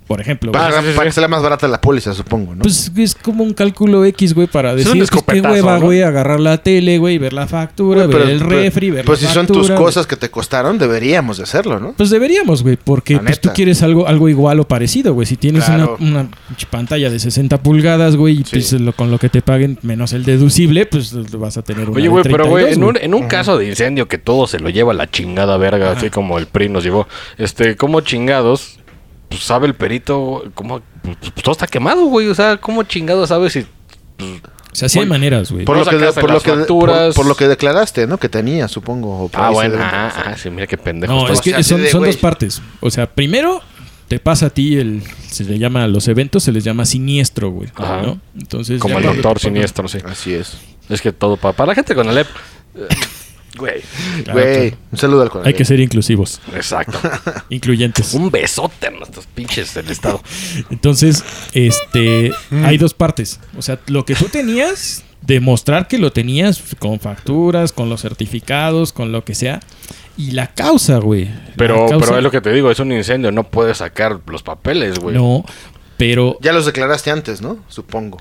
Por ejemplo, para, güey, para que sea más barata la póliza, supongo, ¿no? Pues es como un cálculo X, güey, para decir es pues, qué hueva, ¿no?, güey, agarrar la tele, güey, ver la factura, güey, ver pero, el refri, ver pues la si factura, son tus güey, cosas que te costaron, deberíamos de hacerlo, ¿no? Pues deberíamos, güey, porque pues, tú quieres algo, algo igual o parecido, güey. Si tienes claro, una, una pantalla de sesenta pulgadas, güey, y sí, pues, lo, con lo que te paguen menos el deducible, pues vas a tener una. Oye, güey, pero güey, en un, en un uh-huh, caso de incendio que todo se lo lleva a la chingada verga, ajá, así como el P R I nos llevó, este, como chingados... pues sabe el perito, como pues, todo está quemado, güey. O sea, ¿cómo chingado sabes si...? Pues, o sea, sí hay manera, güey. Por, por, por, por lo que declaraste, ¿no? Que tenía, supongo. O ah, bueno. Ah, ah, sí, mira qué pendejo. No, es que o sea, son, son dos partes. O sea, primero te pasa a ti el... se le llama a los eventos, se les llama siniestro, güey. Ajá. ¿No? Entonces, como el doctor siniestro, sí. Así es. Es que todo... para, para la gente con Alep... güey, claro, güey, un saludo al corazón. Hay que ser inclusivos. Exacto. Incluyentes. Un besote a nuestros pinches del estado. Entonces, este, hay dos partes. O sea, lo que tú tenías, demostrar que lo tenías con facturas, con los certificados, con lo que sea. Y la causa, güey. Pero, causa, pero es lo que te digo, es un incendio. No puedes sacar los papeles, güey. No, pero... ya los declaraste antes, ¿no? Supongo.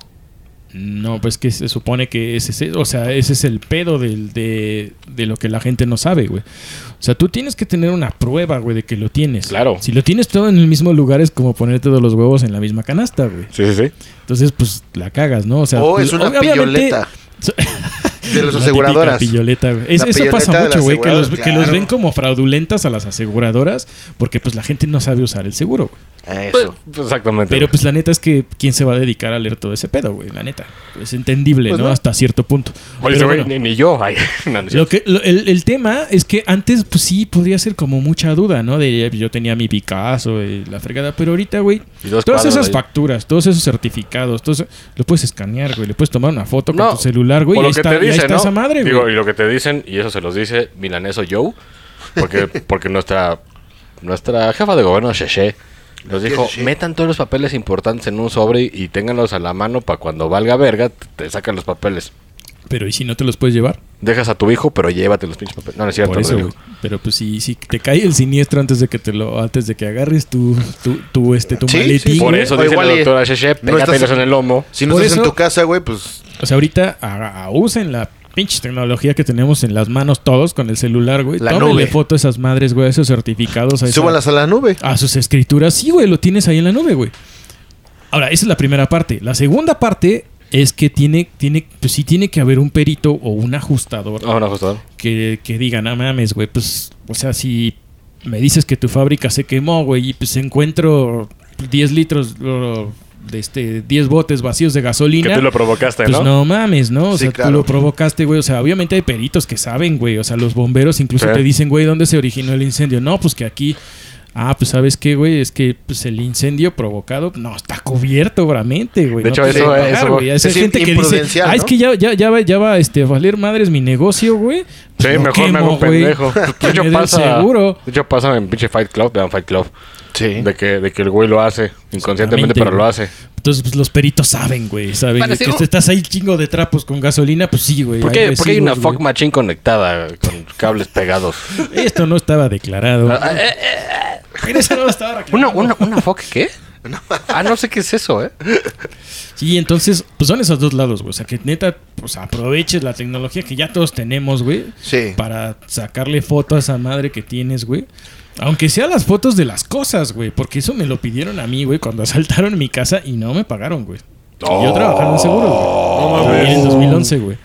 No, pues que se supone que ese es, o sea, ese es el pedo del, de, de lo que la gente no sabe, güey. O sea, tú tienes que tener una prueba, güey, de que lo tienes. Claro. Si lo tienes todo en el mismo lugar es como ponerte todos los huevos en la misma canasta, güey. Sí, sí, sí. Entonces, pues, la cagas, ¿no? O sea, oh, pues, es una pilloleta. De las aseguradoras. Pilloleta, güey. Es, eso pasa mucho, güey, que los, claro. que los ven como fraudulentas a las aseguradoras porque, pues, la gente no sabe usar el seguro, güey. Eso. Pues, exactamente. Pero pues la neta es que ¿quién se va a dedicar a leer todo ese pedo, güey? La neta. Es entendible, pues, ¿no? ¿no? Hasta cierto punto. Oye, pero, bueno, ni, ni yo. Ay, no, no, lo que, lo, el, el tema es que antes, pues sí, podría ser como mucha duda, ¿no? De yo tenía mi Picasso y la fregada. Pero ahorita, güey, todas esas ahí. facturas, todos esos certificados, todo eso, lo puedes escanear, güey. Le puedes tomar una foto no, con tu celular, güey. Y ahí está, dicen, ahí está, ¿no? Esa madre, Digo, güey. Y lo que te dicen, y eso se los dice Milaneso Joe, porque, porque nuestra, nuestra jefa de gobierno, Cheche, nos dijo, metan todos los papeles importantes en un sobre y ténganlos a la mano para cuando valga verga, te sacan los papeles. Pero ¿y si no te los puedes llevar? Dejas a tu hijo, pero llévate los pinches papeles. No, no es cierto. Por eso, pero pues si, si te cae el siniestro antes de que te lo antes de que agarres tu tu, tu este tu ¿Sí? maletín. Sí, por eso dice la doctora Cheche, pégatelos en el lomo. Si no estás en tu casa, güey, pues... O sea, ahorita a, a usen la... pinche tecnología que tenemos en las manos todos con el celular, güey. La Tómale nube. Foto a esas madres, güey, a esos certificados. A esa, súbalas a la nube. A sus escrituras. Sí, güey, lo tienes ahí en la nube, güey. Ahora, esa es la primera parte. La segunda parte es que tiene, tiene, pues sí tiene que haber un perito o un ajustador. Ah, un ajustador. Que, que diga, no mames, güey, pues, o sea, si me dices que tu fábrica se quemó, güey, y pues encuentro diez litros... Lo, de este diez botes vacíos de gasolina. Que tú lo provocaste, pues, ¿no? Pues no mames, ¿no? O sí, sea, claro. Tú lo provocaste, güey. O sea, obviamente hay peritos que saben, güey. O sea, los bomberos incluso sí. te dicen, güey, ¿dónde se originó el incendio? No, pues que aquí... Ah, pues ¿sabes qué, güey? Es que pues, el incendio provocado no está cubierto, obviamente, güey. De no hecho, eso pagar, eso, güey. Es, es gente que dice, ah, es que ya, ya, ya va, ya va este, a valer madres mi negocio, güey. Pues, sí, no mejor quemo, me hago un pendejo. De hecho, me pasa, seguro. De hecho, pasa en pinche Fight Club, vean Fight Club. Sí. De que, de que el güey lo hace, inconscientemente, pero lo hace. Entonces, pues los peritos saben, güey. Saben bueno, si que no... estás ahí chingo de trapos con gasolina, pues sí, güey. ¿Por qué hay, porque hay una fuck machine conectada con cables pegados? Esto no estaba declarado. Eso no estaba declarado. ¿Una, una, una fuck qué? No. Ah, no sé qué es eso, ¿eh? Sí, entonces, pues son esos dos lados, güey. O sea, que neta, pues aproveches la tecnología que ya todos tenemos, güey. Sí. Para sacarle foto a esa madre que tienes, güey. Aunque sea las fotos de las cosas, güey. Porque eso me lo pidieron a mí, güey, cuando asaltaron mi casa y no me pagaron, güey. Oh. Yo trabajaba en seguros, güey. No, en el dos mil once, güey.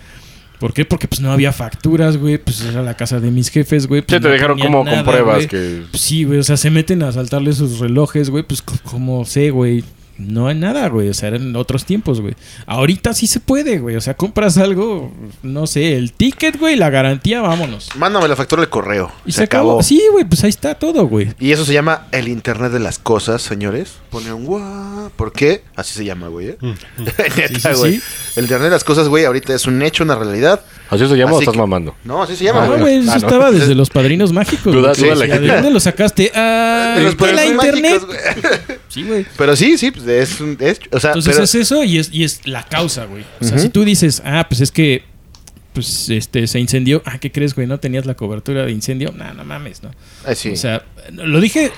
¿Por qué? Porque pues no había facturas, güey. Pues era la casa de mis jefes, güey. Pues, ¿qué te no dejaron como nada, con pruebas? Güey. Que... Pues, sí, güey. O sea, se meten a asaltarle sus relojes, güey. Pues como sé, güey. No hay nada, güey. O sea, eran otros tiempos, güey. Ahorita sí se puede, güey. O sea, compras algo, no sé, el ticket, güey, la garantía, vámonos. Mándame la factura del correo. Y se, se acabó. acabó. Sí, güey, pues ahí está todo, güey. Y eso se llama el Internet de las cosas, señores. Pone un guau. ¿Por qué? Así se llama, güey, ¿eh? Neta, sí, sí, güey. Sí. El Internet de las cosas, güey, ahorita es un hecho, una realidad. ¿Así se llama así o estás que... mamando? No, así se llama, ah, güey. güey. Eso ah, no. estaba desde los Padrinos Mágicos. Duda, sí, sí, ¿de dónde lo sacaste? Ah, de los Padrinos Internet. Mágicos, güey. Sí, güey. Pero sí, sí, pues es un... Es, o sea, entonces pero... es eso y es, y es la causa, güey. O sea, uh-huh. si tú dices, ah, pues es que pues este se incendió. Ah, ¿qué crees, güey? ¿No tenías la cobertura de incendio? No, nah, no mames, ¿no? Ah, sí. O sea, lo dije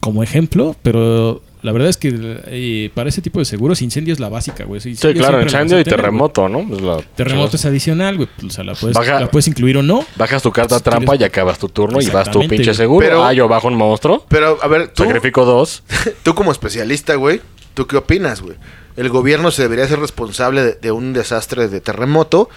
como ejemplo, pero... La verdad es que eh, para ese tipo de seguros incendio es la básica, güey. Sí, claro, incendio y terremoto, güey. ¿No? Pues la, terremoto sabes. Es adicional, güey. O sea, la puedes, Baja, la puedes incluir o no. Bajas tu carta pues, trampa y acabas tu turno y vas tu pinche seguro. Pero, ah, yo bajo un monstruo. Pero, a ver, tú... Sacrifico dos. Tú como especialista, güey, ¿tú qué opinas, güey? ¿El gobierno se debería ser responsable de, de un desastre de terremoto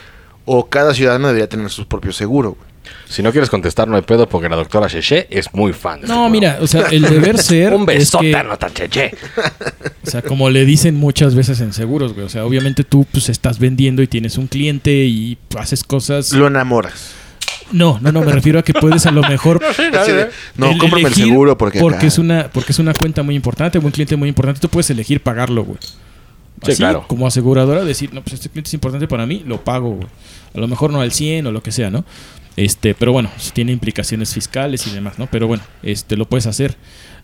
o cada ciudadano debería tener su propio seguro, güey? Si no quieres contestar, no hay pedo, porque la doctora Cheche es muy fan de... No, este mira, o sea, el deber ser... Un besote es que, no tan Cheche. O sea, como le dicen muchas veces en seguros, güey. O sea, obviamente tú, pues, estás vendiendo y tienes un cliente y haces cosas... Lo enamoras. No, no, no, me refiero a que puedes a lo mejor... No, sí, de, no cómprame el seguro porque... Porque, claro. es una, porque es una cuenta muy importante, un cliente muy importante. Tú puedes elegir pagarlo, güey. Así, sí, claro. Como aseguradora, decir, no, pues este cliente es importante para mí, lo pago, güey. A lo mejor no al cien o lo que sea, ¿no? Este, pero bueno, tiene implicaciones fiscales y demás, ¿no? Pero bueno, este lo puedes hacer.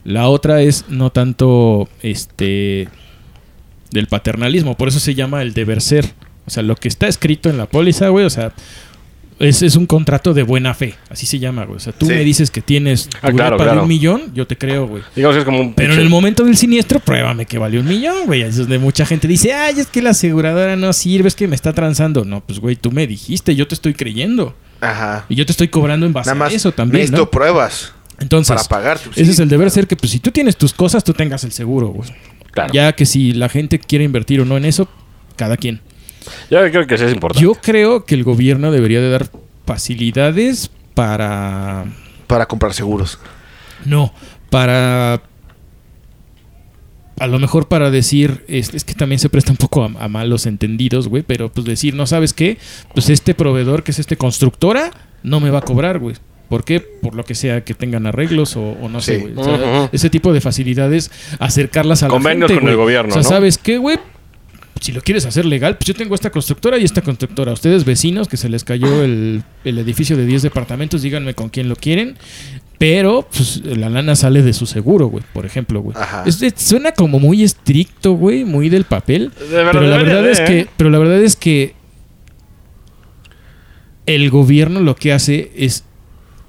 La otra es no tanto este del paternalismo, por eso se llama el deber ser. O sea, lo que está escrito en la póliza, güey, o sea, es, es un contrato de buena fe, así se llama, güey. O sea, tú sí. me dices que tienes tu ah, claro, claro. de un millón, yo te creo, güey. Digamos que es como un... Pero en el momento del siniestro, pruébame que valió un millón, güey. Es donde mucha gente dice, ay, es que la aseguradora no sirve, es que me está transando. No, pues, güey, tú me dijiste, yo te estoy creyendo. Ajá. Y yo te estoy cobrando en base Nada más a eso también, listo, ¿no? pruebas. Entonces, para pagar tu, ese sí, es el deber claro. ser que, pues, si tú tienes tus cosas, tú tengas el seguro, güey. Claro. Ya que si la gente quiere invertir o no en eso, cada quien. Yo creo que eso es importante. Yo creo que el gobierno debería de dar facilidades para... Para comprar seguros. No, para... A lo mejor para decir... Es, es que también se presta un poco a, a malos entendidos, güey. Pero pues decir, ¿no sabes qué? Pues este proveedor, que es este constructora, no me va a cobrar, güey. ¿Por qué? Por lo que sea, que tengan arreglos o, o no sí. sé, güey. O sea, uh-huh. ese tipo de facilidades, acercarlas a Convenios la gente, Convenios con güey. el gobierno, O sea, ¿no? ¿sabes qué, güey? Si lo quieres hacer legal, pues yo tengo esta constructora y esta constructora. Ustedes, vecinos, que se les cayó el, el edificio de diez departamentos, díganme con quién lo quieren. Pero pues la lana sale de su seguro, güey, por ejemplo, güey. Es, es, suena como muy estricto, güey, muy del papel. De verdad, pero la verdad de, es que, eh. pero la verdad es que el gobierno lo que hace es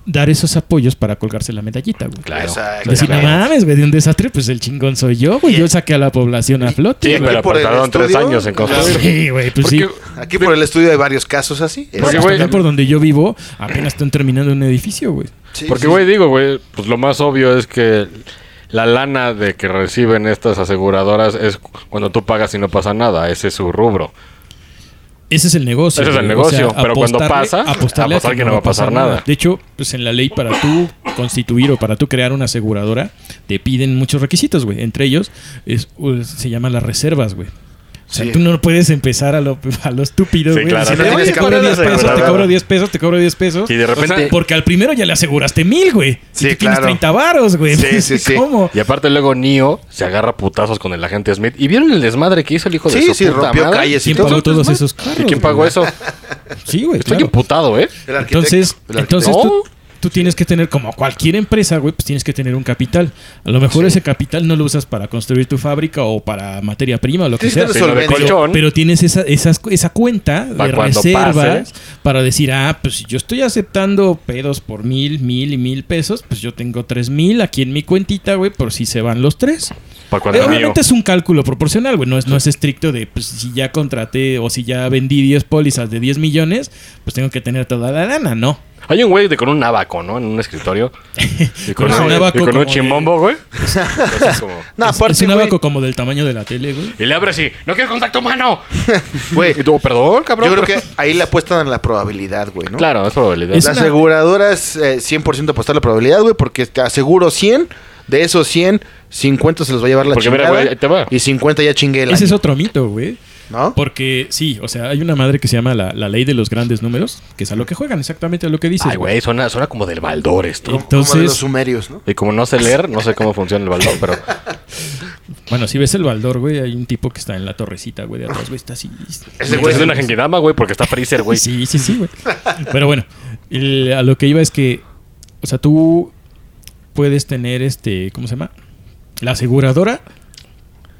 dar esos apoyos para colgarse la medallita, güey. Claro. Exacto. Decir, no mames, güey, de un desastre, pues el chingón soy yo, güey. Yo saqué a la población a flote. Sí, me la portaron tres años en construir. Sí, güey, pues porque, sí. Aquí por el estudio hay varios casos así. Porque, güey, también por donde yo vivo, apenas están terminando un edificio, güey. Sí, porque, güey, sí. digo, güey, pues lo más obvio es que la lana de que reciben estas aseguradoras es cuando tú pagas y no pasa nada. Ese es su rubro. Ese es el negocio. Ese es el negocio, o sea, pero cuando pasa, apostarle a que, que no va a pasar nada. nada. De hecho, pues en la ley para tú constituir o para tú crear una aseguradora, te piden muchos requisitos, güey. Entre ellos, es, se llaman las reservas, güey. O sea, sí. tú no puedes empezar a lo, a lo estúpido, güey. Sí, claro. Si no tienes cobro diez pesos, te cobro diez pesos, te cobro diez pesos. Y de repente... O sea, porque al primero ya le aseguraste mil, güey. Sí, y tú claro. tienes treinta varos, güey. Sí, sí, sí. ¿Cómo? Y aparte luego Neo se agarra putazos con el agente Smith. ¿Y vieron el desmadre que hizo el hijo sí, de su sí, puta rompió madre? Calles y ¿Quién pagó todos esos carros? ¿Y quién pagó eso? Sí, güey, Estoy claro. imputado, ¿eh? Entonces, entonces tú, tú tienes que tener, como cualquier empresa, güey, pues tienes que tener un capital. A lo mejor sí. ese capital no lo usas para construir tu fábrica o para materia prima o lo que sí, sea. Pero, pero, pero tienes esa, esa, esa cuenta pa de reservas pases. para decir, ah, pues si yo estoy aceptando pedos por mil, mil y mil pesos, pues yo tengo tres mil aquí en mi cuentita, güey, por si se van los tres. Eh, obviamente es un cálculo proporcional, güey. No es, no es estricto de, pues si ya contraté o si ya vendí diez pólizas de diez millones, pues tengo que tener toda la lana, ¿no? Hay un güey de con un abaco, ¿no? En un escritorio. Y con, no, un, abaco y con un chimbombo, güey. Es, es, como... no, es, es un abaco güey. como del tamaño de la tele, güey. Y le abre así. ¡No quiero contacto humano! Güey. Y tú, perdón, cabrón. Yo creo que ahí le apuestan a la probabilidad, güey, ¿no? Claro, es probabilidad. Es la una... aseguradora es eh, cien por ciento apostar a la probabilidad, güey. Porque te aseguro cien. De esos cien, cincuenta se los va a llevar la porque chingada. Mira, güey, te va. Y cincuenta ya chingué el año. Ese es otro mito, güey. ¿No? Porque sí, o sea, hay una madre que se llama la, la ley de los grandes números, que es a lo que juegan, exactamente a lo que dices. Ay, güey, suena, suena como del Baldor esto. Entonces, como de los sumerios, ¿no? Y como no sé leer, no sé cómo funciona el Baldor, pero... Bueno, si ves el Baldor, güey, hay un tipo que está en la torrecita, güey, de atrás, güey, está así... Ese güey es de una genkidama, güey, porque está Freezer, güey. Sí, sí, sí, güey. Pero bueno, el, a lo que iba es que, o sea, tú puedes tener este, ¿cómo se llama? La aseguradora...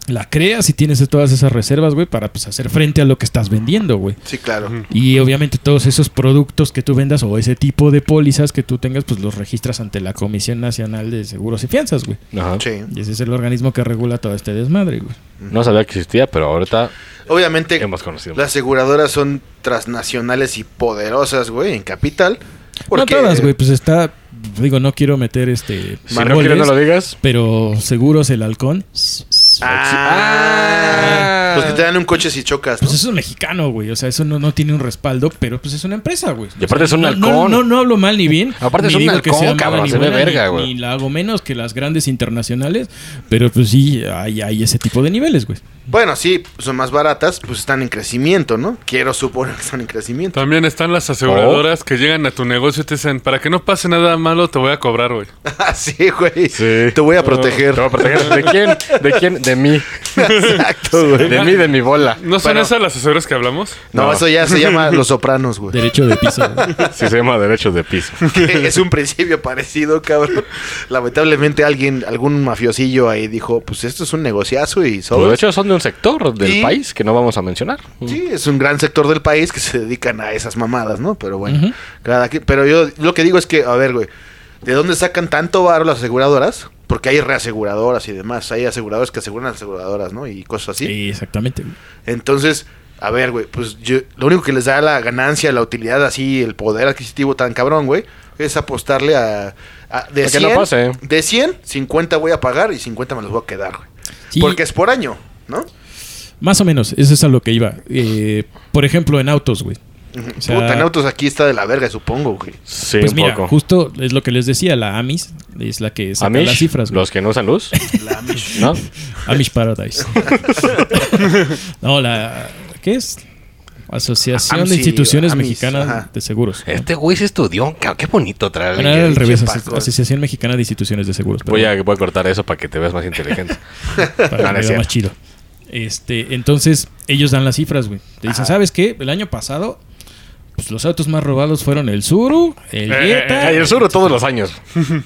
La creas y tienes todas esas reservas, güey, para pues hacer frente a lo que estás vendiendo, güey. Sí, claro. Y obviamente todos esos productos que tú vendas o ese tipo de pólizas que tú tengas, pues los registras ante la Comisión Nacional de Seguros y Fianzas, güey. Ajá. Sí. Y ese es el organismo que regula todo este desmadre, güey. No sabía que existía, pero ahorita... Obviamente, hemos conocido. Las aseguradoras son transnacionales y poderosas, güey, en capital. Porque... No todas, güey, pues está... Digo, no quiero meter este... Si no quieres, no lo digas. Pero Seguros El Halcón... Ah, ah, los que te dan un coche si chocas, ¿no? Pues eso es mexicano, güey. O sea, eso no, no tiene un respaldo, pero pues es una empresa, güey. Y aparte o sea, es un no, halcón. No, no, no hablo mal ni bien. Aparte ni es un halcón, cabrón. Se ve verga, güey. Ni, ni la hago menos que las grandes internacionales, pero pues sí, hay, hay ese tipo de niveles, güey. Bueno, sí, son más baratas, pues están en crecimiento, ¿no? Quiero suponer que están en crecimiento. También están las aseguradoras oh. que llegan a tu negocio y te dicen, para que no pase nada malo, te voy a cobrar, güey. Ah, sí, güey. Sí. Te voy a proteger. Oh, te voy a proteger. ¿De quién? ¿De quién? De mí. Exacto, güey. De mí, de mi bola. ¿No son bueno, esas las asesoras que hablamos? No, no, eso ya se llama Los Sopranos, güey. Derecho de piso. Sí, se llama derecho de piso. Que es un principio parecido, cabrón. Lamentablemente alguien, algún mafiosillo ahí dijo, pues esto es un negociazo y... Pues de hecho son de un sector del y... país que no vamos a mencionar. Sí, es un gran sector del país que se dedican a esas mamadas, ¿no? Pero bueno, uh-huh. cada... Pero yo lo que digo es que, a ver, güey, ¿de dónde sacan tanto varo las aseguradoras? Porque hay reaseguradoras y demás. Hay aseguradoras que aseguran las aseguradoras, ¿no? Y cosas así. Sí, exactamente. Entonces, a ver, güey, pues yo, lo único que les da la ganancia, la utilidad, así, el poder adquisitivo tan cabrón, güey, es apostarle a... a de, cien, no pase. de cien, cincuenta voy a pagar y cincuenta me los voy a quedar, güey. Sí. Porque es por año, ¿no? Más o menos. Eso es a lo que iba. Eh, por ejemplo, en autos, güey. O sea, puta, en autos aquí está de la verga, supongo, güey. Sí, pues un mira, poco. Justo es lo que les decía, la Amis es la que saca Amish, las cifras, güey. ¿Los que no usan luz? La Amish, ¿no? Amish Paradise. No, la... ¿Qué es? Asociación Amsi, de Instituciones Amis, Mexicanas ajá. de Seguros. ¿No? Este güey se estudió, cabrón, qué bonito traer. Bueno, era al revés, Aso- Asociación Mexicana de Instituciones de Seguros. Voy a, voy a cortar eso para que te veas más inteligente. Para que sea más chido. Este, entonces, ellos dan las cifras, güey. Te dicen, ajá. ¿sabes qué? El año pasado... Pues los autos más robados fueron el Suru, el eh, Jetta... Eh, el Suru todos los años.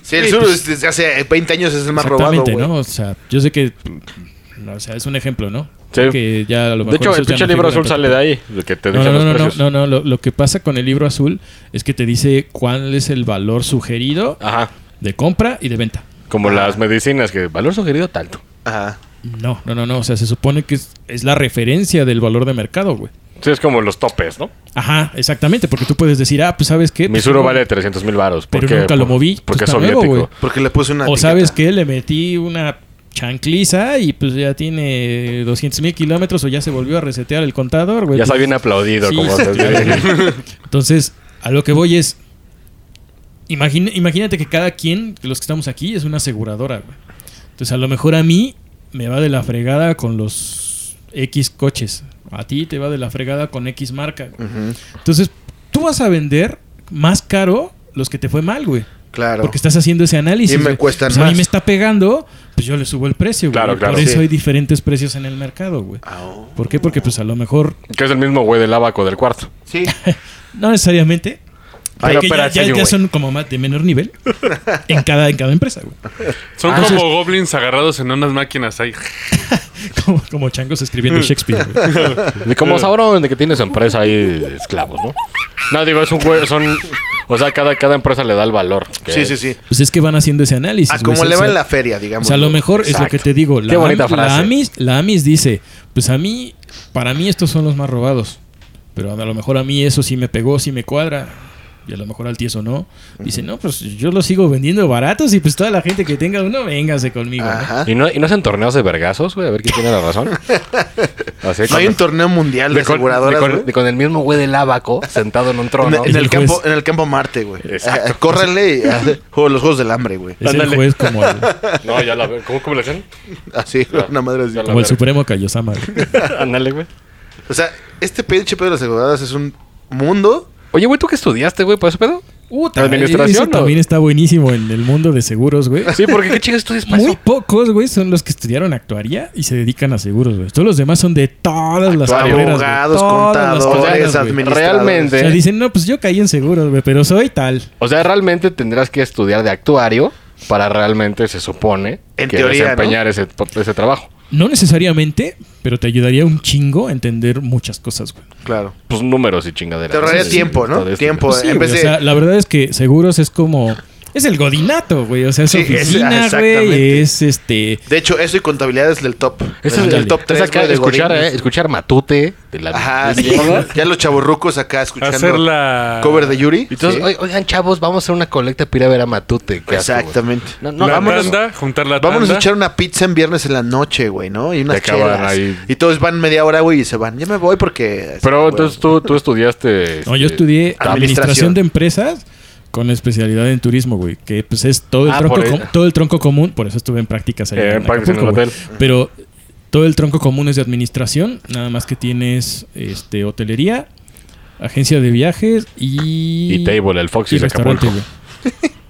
Sí, el Suru desde hace veinte años es el más robado, güey. ¿No? O sea, yo sé que... No, o sea, es un ejemplo, ¿no? Sí. Que ya a lo mejor de hecho, el pinche no libro azul sale de ahí, de que te no, no, los no, precios. No, no, no. Lo, lo que pasa con el libro azul es que te dice cuál es el valor sugerido ajá. de compra y de venta. Como ajá. las medicinas, que valor sugerido tanto. Ajá. No, no, no, no. O sea, se supone que es, es la referencia del valor de mercado, güey. Sí, es como los topes, ¿no? Ajá, exactamente. Porque tú puedes decir, ah, pues, ¿sabes qué? Mi Suro vale trescientos mil baros. Pero nunca por, lo moví. Porque es soviético. Nuevo, porque le puse una o, etiqueta. ¿Sabes qué? Le metí una chancliza y pues ya tiene doscientos mil kilómetros o ya se volvió a resetear el contador, güey. Ya está bien aplaudido. Sí, como sí, se entonces, a lo que voy es... Imagine, imagínate que cada quien, los que estamos aquí, es una aseguradora, güey. Entonces, a lo mejor a mí me va de la fregada con los X coches. A ti te va de la fregada con X marca. Uh-huh. Entonces, tú vas a vender más caro los que te fue mal, güey. Claro. Porque estás haciendo ese análisis. Y me cuestan pues más. A mí me está pegando, pues yo le subo el precio, güey. Claro, claro. Por eso sí. hay diferentes precios en el mercado, güey. Oh. ¿Por qué? Porque pues a lo mejor... Que es el mismo güey del abaco del cuarto. Sí. No necesariamente. Porque Ay, ya, ya, ya son como más de menor nivel en cada, en cada empresa, güey. Son ah, como goblins agarrados en unas máquinas ahí. como, como changos escribiendo Shakespeare, güey. Como Sauron, de que tienes empresa ahí esclavos, ¿no? No, digo, es un güey, son... O sea, cada, cada empresa le da el valor. Sí, es. sí, sí. Pues es que van haciendo ese análisis. Ah, como güey, le va o sea, en la feria, digamos. O sea, a lo mejor exacto. es lo que te digo. La, Qué bonita Am, frase. La Amis, la Amis dice, pues a mí, para mí estos son los más robados. Pero a lo mejor a mí eso sí me pegó, sí me cuadra. Y a lo mejor al tieso no. Dice, no, pues yo los sigo vendiendo baratos y pues toda la gente que tenga uno, véngase conmigo. ¿no? ¿Y, no, ¿Y no hacen torneos de vergazos, güey? A ver quién tiene la razón. Así, no hay un torneo mundial de, de aseguradoras, con, de con, de con el mismo güey del abaco sentado en un trono. En, en, el, campo, en el campo Marte, güey. Exacto. Ah, córrele y hace juego, los Juegos del Hambre, güey. Es Ándale. El juez como... El... No, ya la veo. ¿Cómo, cómo le hacen? Así, ah, una madre así. Como el supremo Kaiosama. Ándale, güey. O sea, este pinche pedo de las aseguradoras es un mundo... Oye, güey, ¿tú qué estudiaste, güey, para ese pedo? Uh, ¿Administración? Eso también está buenísimo en el mundo de seguros, güey. Sí, porque ¿qué chicas estudias para eso? Muy pocos, güey, son los que estudiaron actuaría y se dedican a seguros, güey. Todos los demás son de todas las carreras. Abogados, contadores, administradores. Realmente. O sea, dicen, no, pues yo caí en seguros, güey, pero soy tal. O sea, realmente tendrás que estudiar de actuario para realmente, se supone, en que teoría, desempeñar ¿no? ese, ese trabajo. No necesariamente, pero te ayudaría un chingo a entender muchas cosas, güey. Claro. Pues números y chingaderas. Te ahorraría sí, tiempo, ¿no? Tiempo. Pues sí, en vez de... O sea, la verdad es que seguros es como... Es el godinato, güey. O sea, es sí, oficina, güey. Es, es este... De hecho, eso y contabilidad es del top. Eso es del top tres. Es acá de escuchar, eh, escuchar Matute. De la... Ajá. De sí. Ya los chavorrucos acá escuchando. Hacer la... Cover de Yuri. Entonces, sí. Oigan, chavos, vamos a hacer una colecta para ir a ver a Matute. Exactamente. No, no, la vámonos, tanda, juntar la tanda. Vámonos a echar una pizza en viernes en la noche, güey, ¿no? Y unas chelas. Ahí. Y todos van media hora, güey, y se van. Ya me voy porque... Pero sí, entonces tú, tú estudiaste... No, yo estudié Administración de Empresas. Con especialidad en turismo, güey. Que pues es todo el, ah, tronco, com- todo el tronco común. Por eso estuve en prácticas allá eh, en Acapulco, güey. Pero todo el tronco común es de administración. Nada más que tienes este hotelería, agencia de viajes y... Y table, el Foxy de Acapulco.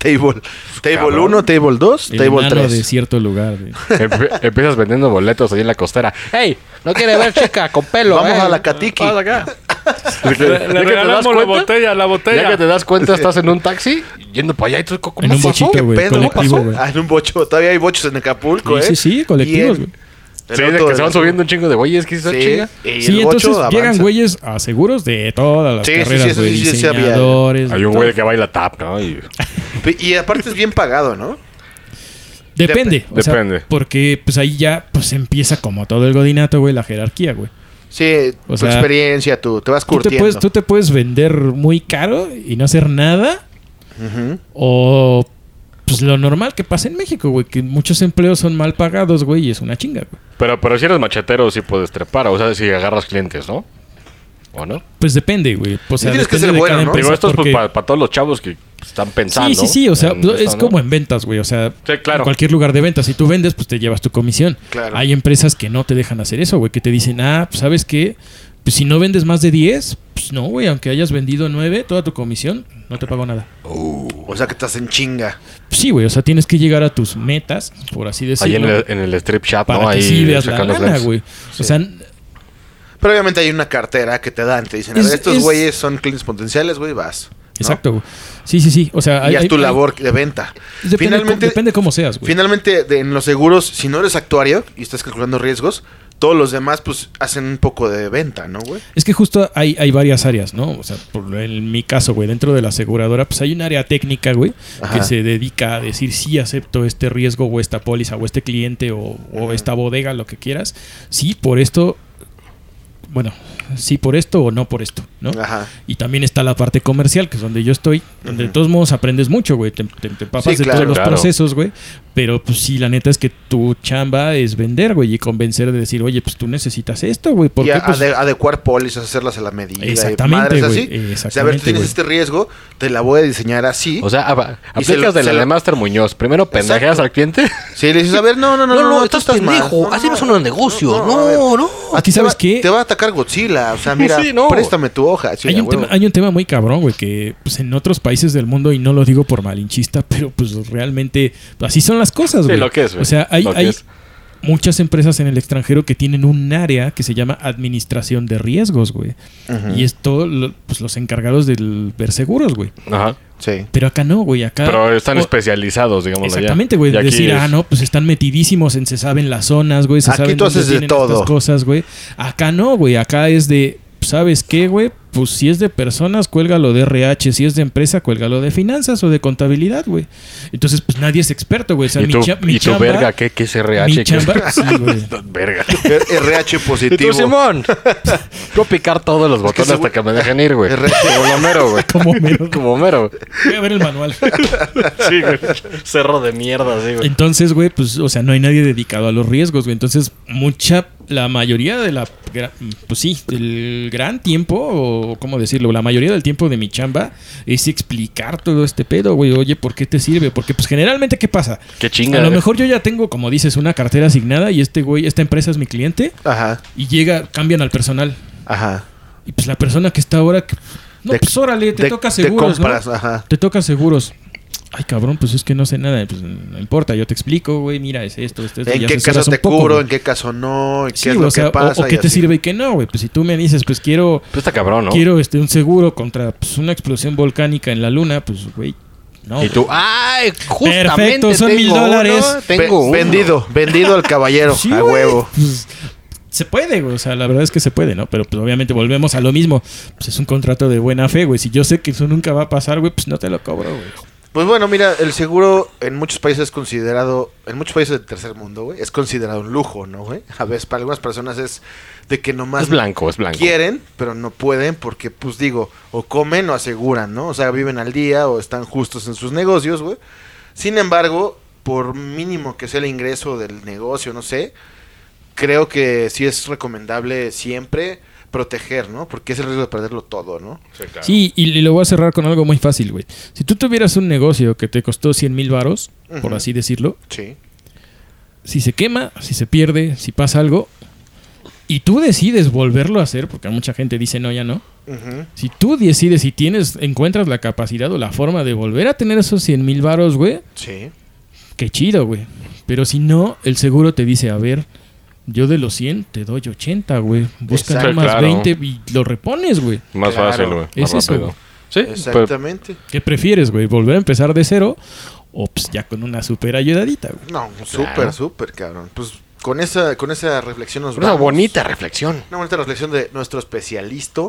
Table Table uno, Table dos, Table tres. De cierto lugar. Empiezas vendiendo boletos ahí en la costera. ¡Ey! ¿No quiere ver, chica? Con pelo. Vamos eh. a la Katiki. Vamos acá. Le, le regalamos la botella, la botella. Ya que te das cuenta, estás en un taxi yendo para allá y tú... ¿Cómo en un bochito, ¿Qué pedo? ¿Cómo pasó? Ah, en un bocho. Todavía hay bochos en Acapulco, ¿eh? Sí, sí, colectivos, güey. Sí, de que se van subiendo un chingo de güeyes, que se sí, chinga. Sí, entonces llegan güeyes a seguros de todas las sí, carreras, sí, sí, güey, sí, sí, diseñadores. Hay un güey que baila tap, ¿no? Y... y aparte es bien pagado, ¿no? Depende. Dep- o sea, Depende. Porque pues ahí ya pues empieza como todo el godinato, güey, la jerarquía, güey. Sí, o tu sea, experiencia, tú te vas curtiendo. Tú te puedes, tú te puedes vender muy caro y no hacer nada. Uh-huh. O pues lo normal que pasa en México, güey, que muchos empleos son mal pagados, güey, y es una chinga, güey. Pero, pero si eres machetero, sí puedes trepar, o sea, si agarras clientes, ¿no? ¿O no? Pues depende, güey. O sea, tienes que ser bueno, ¿no? Digo, esto porque... es pues, para pa todos los chavos que están pensando. Sí, sí, sí, o sea, en, es ¿no? como en ventas, güey, o sea, sí, claro. En cualquier lugar de ventas, si tú vendes, pues te llevas tu comisión. Claro. Hay empresas que no te dejan hacer eso, güey, que te dicen, ah, pues, ¿sabes qué? Pues si no vendes más de diez, pues no, güey. Aunque hayas vendido nueve, toda tu comisión, no te pago nada. Uh, o sea que estás en chinga. Sí, güey. O sea, tienes que llegar a tus metas, por así decirlo. Ahí en el, en el strip shop, para ¿no? Ahí sí veas la lana, güey. Sí. O sea... Pero obviamente hay una cartera que te dan. Te dicen, a ver, es, estos güeyes es... son clientes potenciales, güey, vas. Exacto, güey. ¿No? Sí, sí, sí. O sea, y hay, haz hay, tu hay, labor de venta. Depende, finalmente, depende cómo seas, güey. Finalmente, de, en los seguros, si no eres actuario y estás calculando riesgos... Todos los demás, pues, hacen un poco de venta, ¿no, güey? Es que justo hay, hay varias áreas, ¿no? O sea, por, en mi caso, güey, dentro de la aseguradora, pues hay un área técnica, güey, ajá, que se dedica a decir, sí, acepto este riesgo o esta póliza o este cliente o, o esta bodega, lo que quieras. Sí, por esto... Bueno, sí por esto o no por esto, ¿no? Ajá. Y también está la parte comercial, que es donde yo estoy, donde uh-huh. de todos modos aprendes mucho, güey. Te, te, te papas sí, de claro, todos los claro. procesos, güey. Pero pues sí, la neta es que tu chamba es vender, güey, y convencer de decir, oye, pues tú necesitas esto, güey. ¿Por y qué, pues? Adecuar pólizas, hacerlas a la medida. Exactamente, güey. Exactamente, o sea, a ver, tú tienes wey. este riesgo, te la voy a diseñar así. O sea, a, aplicas de la de Master Muñoz. Primero pendejeas al cliente. Sí, le dices, a ver, no, no, no, no, no, no estás pendejo. No, así no son los negocios. No, no. ¿A ti sabes qué? Te va a atacar Godzilla. O sea, mira, sí, no. préstame tu hoja. Sí, hay, un tema, hay un tema muy cabrón, güey, que pues, en otros países del mundo, y no lo digo por malinchista, pero pues realmente así son las cosas, sí, güey. Lo que es, güey. O sea, hay, hay muchas empresas en el extranjero que tienen un área que se llama administración de riesgos, güey. Uh-huh. Y es todo, lo, pues los encargados del ver seguros, güey. Ajá. Sí. Pero acá no, güey, acá... Pero están o... especializados, digamos. Exactamente, güey. Decir, es... ah, no, pues están metidísimos en se saben las zonas, güey. Se aquí saben tú haces de todo. Cosas, güey. Acá no, güey. Acá es de, ¿sabes qué, güey? Pues si es de personas, cuélgalo de R H. Si es de empresa, cuélgalo de finanzas o de contabilidad, güey. Entonces, pues nadie es experto, güey. O sea, ¿Y mi, tu, cha- mi ¿y chamba... ¿Y tu verga qué? ¿Qué es R H? Mi chamba... Es... Sí, güey. Verga. R H positivo. ¿Y tú, Simón? Yo picar todos los botones hasta que me dejen ir, güey. Como Homero, güey. Como Homero. Como Homero. Voy a ver el manual. Sí, güey. Cerro de mierda, sí, güey. Entonces, güey, pues, o sea, no hay nadie dedicado a los riesgos, güey. Entonces, mucha... La mayoría de la... Pues sí, el gran tiempo... O ¿cómo decirlo? La mayoría del tiempo de mi chamba es explicar todo este pedo, güey. Oye, ¿por qué te sirve? Porque, pues, generalmente, ¿qué pasa? Qué chinga. A lo mejor yo ya tengo, como dices, una cartera asignada y este güey, esta empresa es mi cliente. Ajá. Y llega, cambian al personal. Ajá. Y, pues, la persona que está ahora... Que, no, de, pues, órale, te de, toca seguros, te compras, ¿no? Ajá. Te toca seguros. Ay, cabrón, pues es que no sé nada. Pues no importa, yo te explico, güey. Mira, es esto, es esto. ¿En qué caso te poco, cubro? Güey. ¿En qué caso no? ¿Y qué sí, es lo o sea, que pasa? O, o qué te así. Sirve y qué no, güey. Pues si tú me dices, pues quiero... Pues está cabrón, ¿no? Quiero este, un seguro contra pues, una explosión volcánica en la luna. Pues, güey, no. Y tú, güey. ¡Ay! Justamente perfecto, son mil dólares. Tengo uno. Vendido, vendido al caballero. Sí, a huevo. Pues, se puede, güey. O sea, la verdad es que se puede, ¿no? Pero pues obviamente volvemos a lo mismo. Pues es un contrato de buena fe, güey. Si yo sé que eso nunca va a pasar, güey, pues no te lo cobro, güey. Pues bueno, mira, el seguro en muchos países es considerado, en muchos países del tercer mundo, güey, es considerado un lujo, ¿no, güey? A veces para algunas personas es de que nomás... Es blanco, es blanco. Quieren, pero no pueden porque, pues digo, o comen o aseguran, ¿no? O sea, viven al día o están justos en sus negocios, güey. Sin embargo, por mínimo que sea el ingreso del negocio, no sé, creo que sí es recomendable siempre... proteger, ¿no? Porque es el riesgo de perderlo todo, ¿no? Sí, claro. Sí, y lo voy a cerrar con algo muy fácil, güey. Si tú tuvieras un negocio que te costó cien mil varos, uh-huh. por así decirlo, sí. Si se quema, si se pierde, si pasa algo, y tú decides volverlo a hacer, porque mucha gente dice no, ya no, Uh-huh. Si tú decides, si tienes, encuentras la capacidad o la forma de volver a tener esos cien mil varos, güey. Sí. Qué chido, güey. Pero si no, el seguro te dice, a ver, yo de los cien te doy ochenta, güey. Busca más claro. veinte y lo repones, güey. Más claro. fácil, güey. Es más eso, güey. Sí, exactamente. ¿Qué prefieres, güey? ¿Volver a empezar de cero o pues, ya con una super ayudadita, güey? No, súper, claro. súper, cabrón. Pues con esa, con esa reflexión nos vamos. Una bonita reflexión. Una bonita reflexión de nuestro especialista.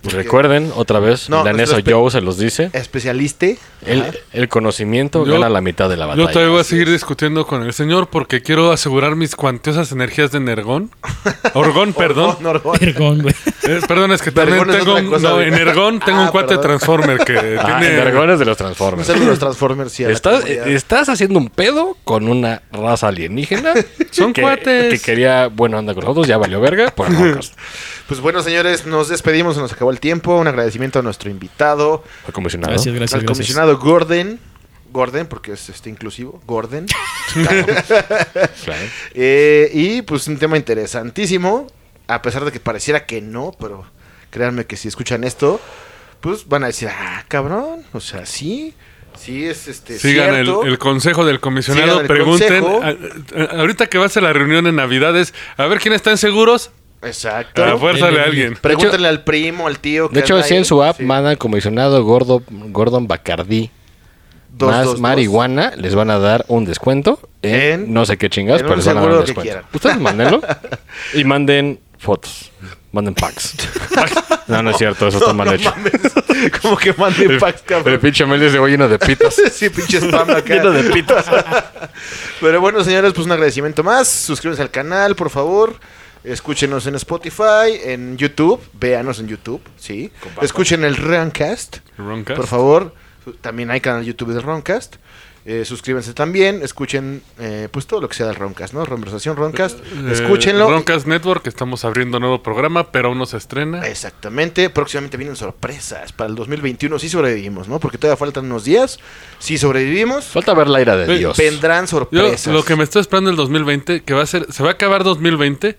Porque... Recuerden, otra vez, no, Daneso espe- Joe se los dice. Especialista. El, el conocimiento yo, gana la mitad de la batalla. Yo todavía voy a seguir discutiendo con el señor porque quiero asegurar mis cuantiosas energías de Nergón. Orgón, perdón. Nergón, güey. Eh, perdón, es que también Nergón tengo... Un, cosa, no, en Nergón tengo ah, un cuate perdón. Transformer que ah, tiene... Nergón es de los Transformers. Es de los Transformers, sí. Estás, estás haciendo un pedo con una raza alienígena. Son que, cuates. Que quería... Bueno, anda con nosotros, ya valió verga. Por pues bueno, señores, nos despedimos, nos acabó el tiempo. Un agradecimiento a nuestro invitado. Al comisionado. Gracias, gracias, al comisionado gracias. Gordon. Gordon, porque es este inclusivo. Gordon. Claro. Claro. Eh, y pues un tema interesantísimo. A pesar de que pareciera que no, pero créanme que si escuchan esto, pues van a decir, ah, cabrón, o sea, sí... Sí, es este. Sigan el, el consejo del comisionado. Pregunten. A, a, ahorita que va a ser la reunión en Navidades, a ver quién está en seguros. Exacto. A fuérzale a alguien. Pregúntenle hecho, al primo, al tío. Que de hecho, si en su app sí. mandan comisionado Gordo, Gordon Bacardí dos, más dos, marihuana, dos. Les van a dar un descuento en, en no sé qué chingas, pero les van a dar un descuento. Ustedes mándenlo y manden fotos. Manden packs. No, no es cierto, eso no, está mal no hecho. Mames. Como que manden packs, cabrón. El pinche Mel se va lleno de pitas. Sí, pinche spam acá. Lleno de pitas. Pero bueno, señores, pues un agradecimiento más. Suscríbanse al canal, por favor. Escúchenos en Spotify, en YouTube. Véanos en YouTube, sí. Compartan. Escuchen el Roncast. Roncast. Por favor. También hay canal YouTube de Roncast. Eh, suscríbanse también, escuchen eh, pues todo lo que sea del Roncast, ¿no? Conversación Roncast, eh, escúchenlo. Roncast Network, estamos abriendo nuevo programa, pero aún no se estrena. Exactamente, próximamente vienen sorpresas para el dos mil veintiuno, sí sobrevivimos, ¿no? Porque todavía faltan unos días, sí sobrevivimos. Falta ver la ira de sí. Dios. Vendrán sorpresas. Yo, lo que me estoy esperando el dos mil veinte, que va a ser, se va a acabar dos mil veinte...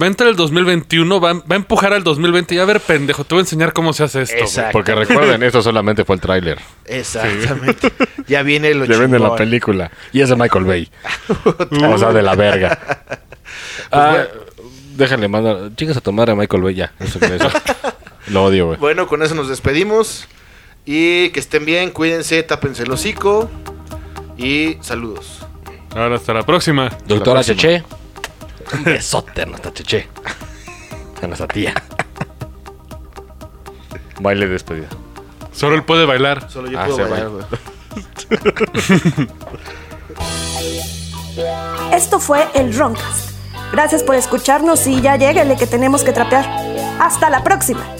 Va a entrar el dos mil veintiuno, va a, va a empujar al dos mil veinte. Y a ver, pendejo, te voy a enseñar cómo se hace esto. Porque recuerden, esto solamente fue el tráiler. Exactamente. Sí. Ya viene lo ya chingón. Ya viene la película. Y es de Michael Bay. O sea, de la verga. Pues ah, bueno. Déjenle mandar. Chicas a tomar a Michael Bay ya. Eso, eso. Lo odio, güey. Bueno, con eso nos despedimos. Y que estén bien, cuídense, tápense el hocico. Y saludos. Ahora, hasta la próxima. Doctora Cheche. Un besote a nuestra cheche. A nuestra tía. Baile de despedida. Solo él puede bailar. Solo yo ah, puedo bailar, güey. Esto fue el Roncast. Gracias por escucharnos y ya lléguenle que tenemos que trapear. ¡Hasta la próxima!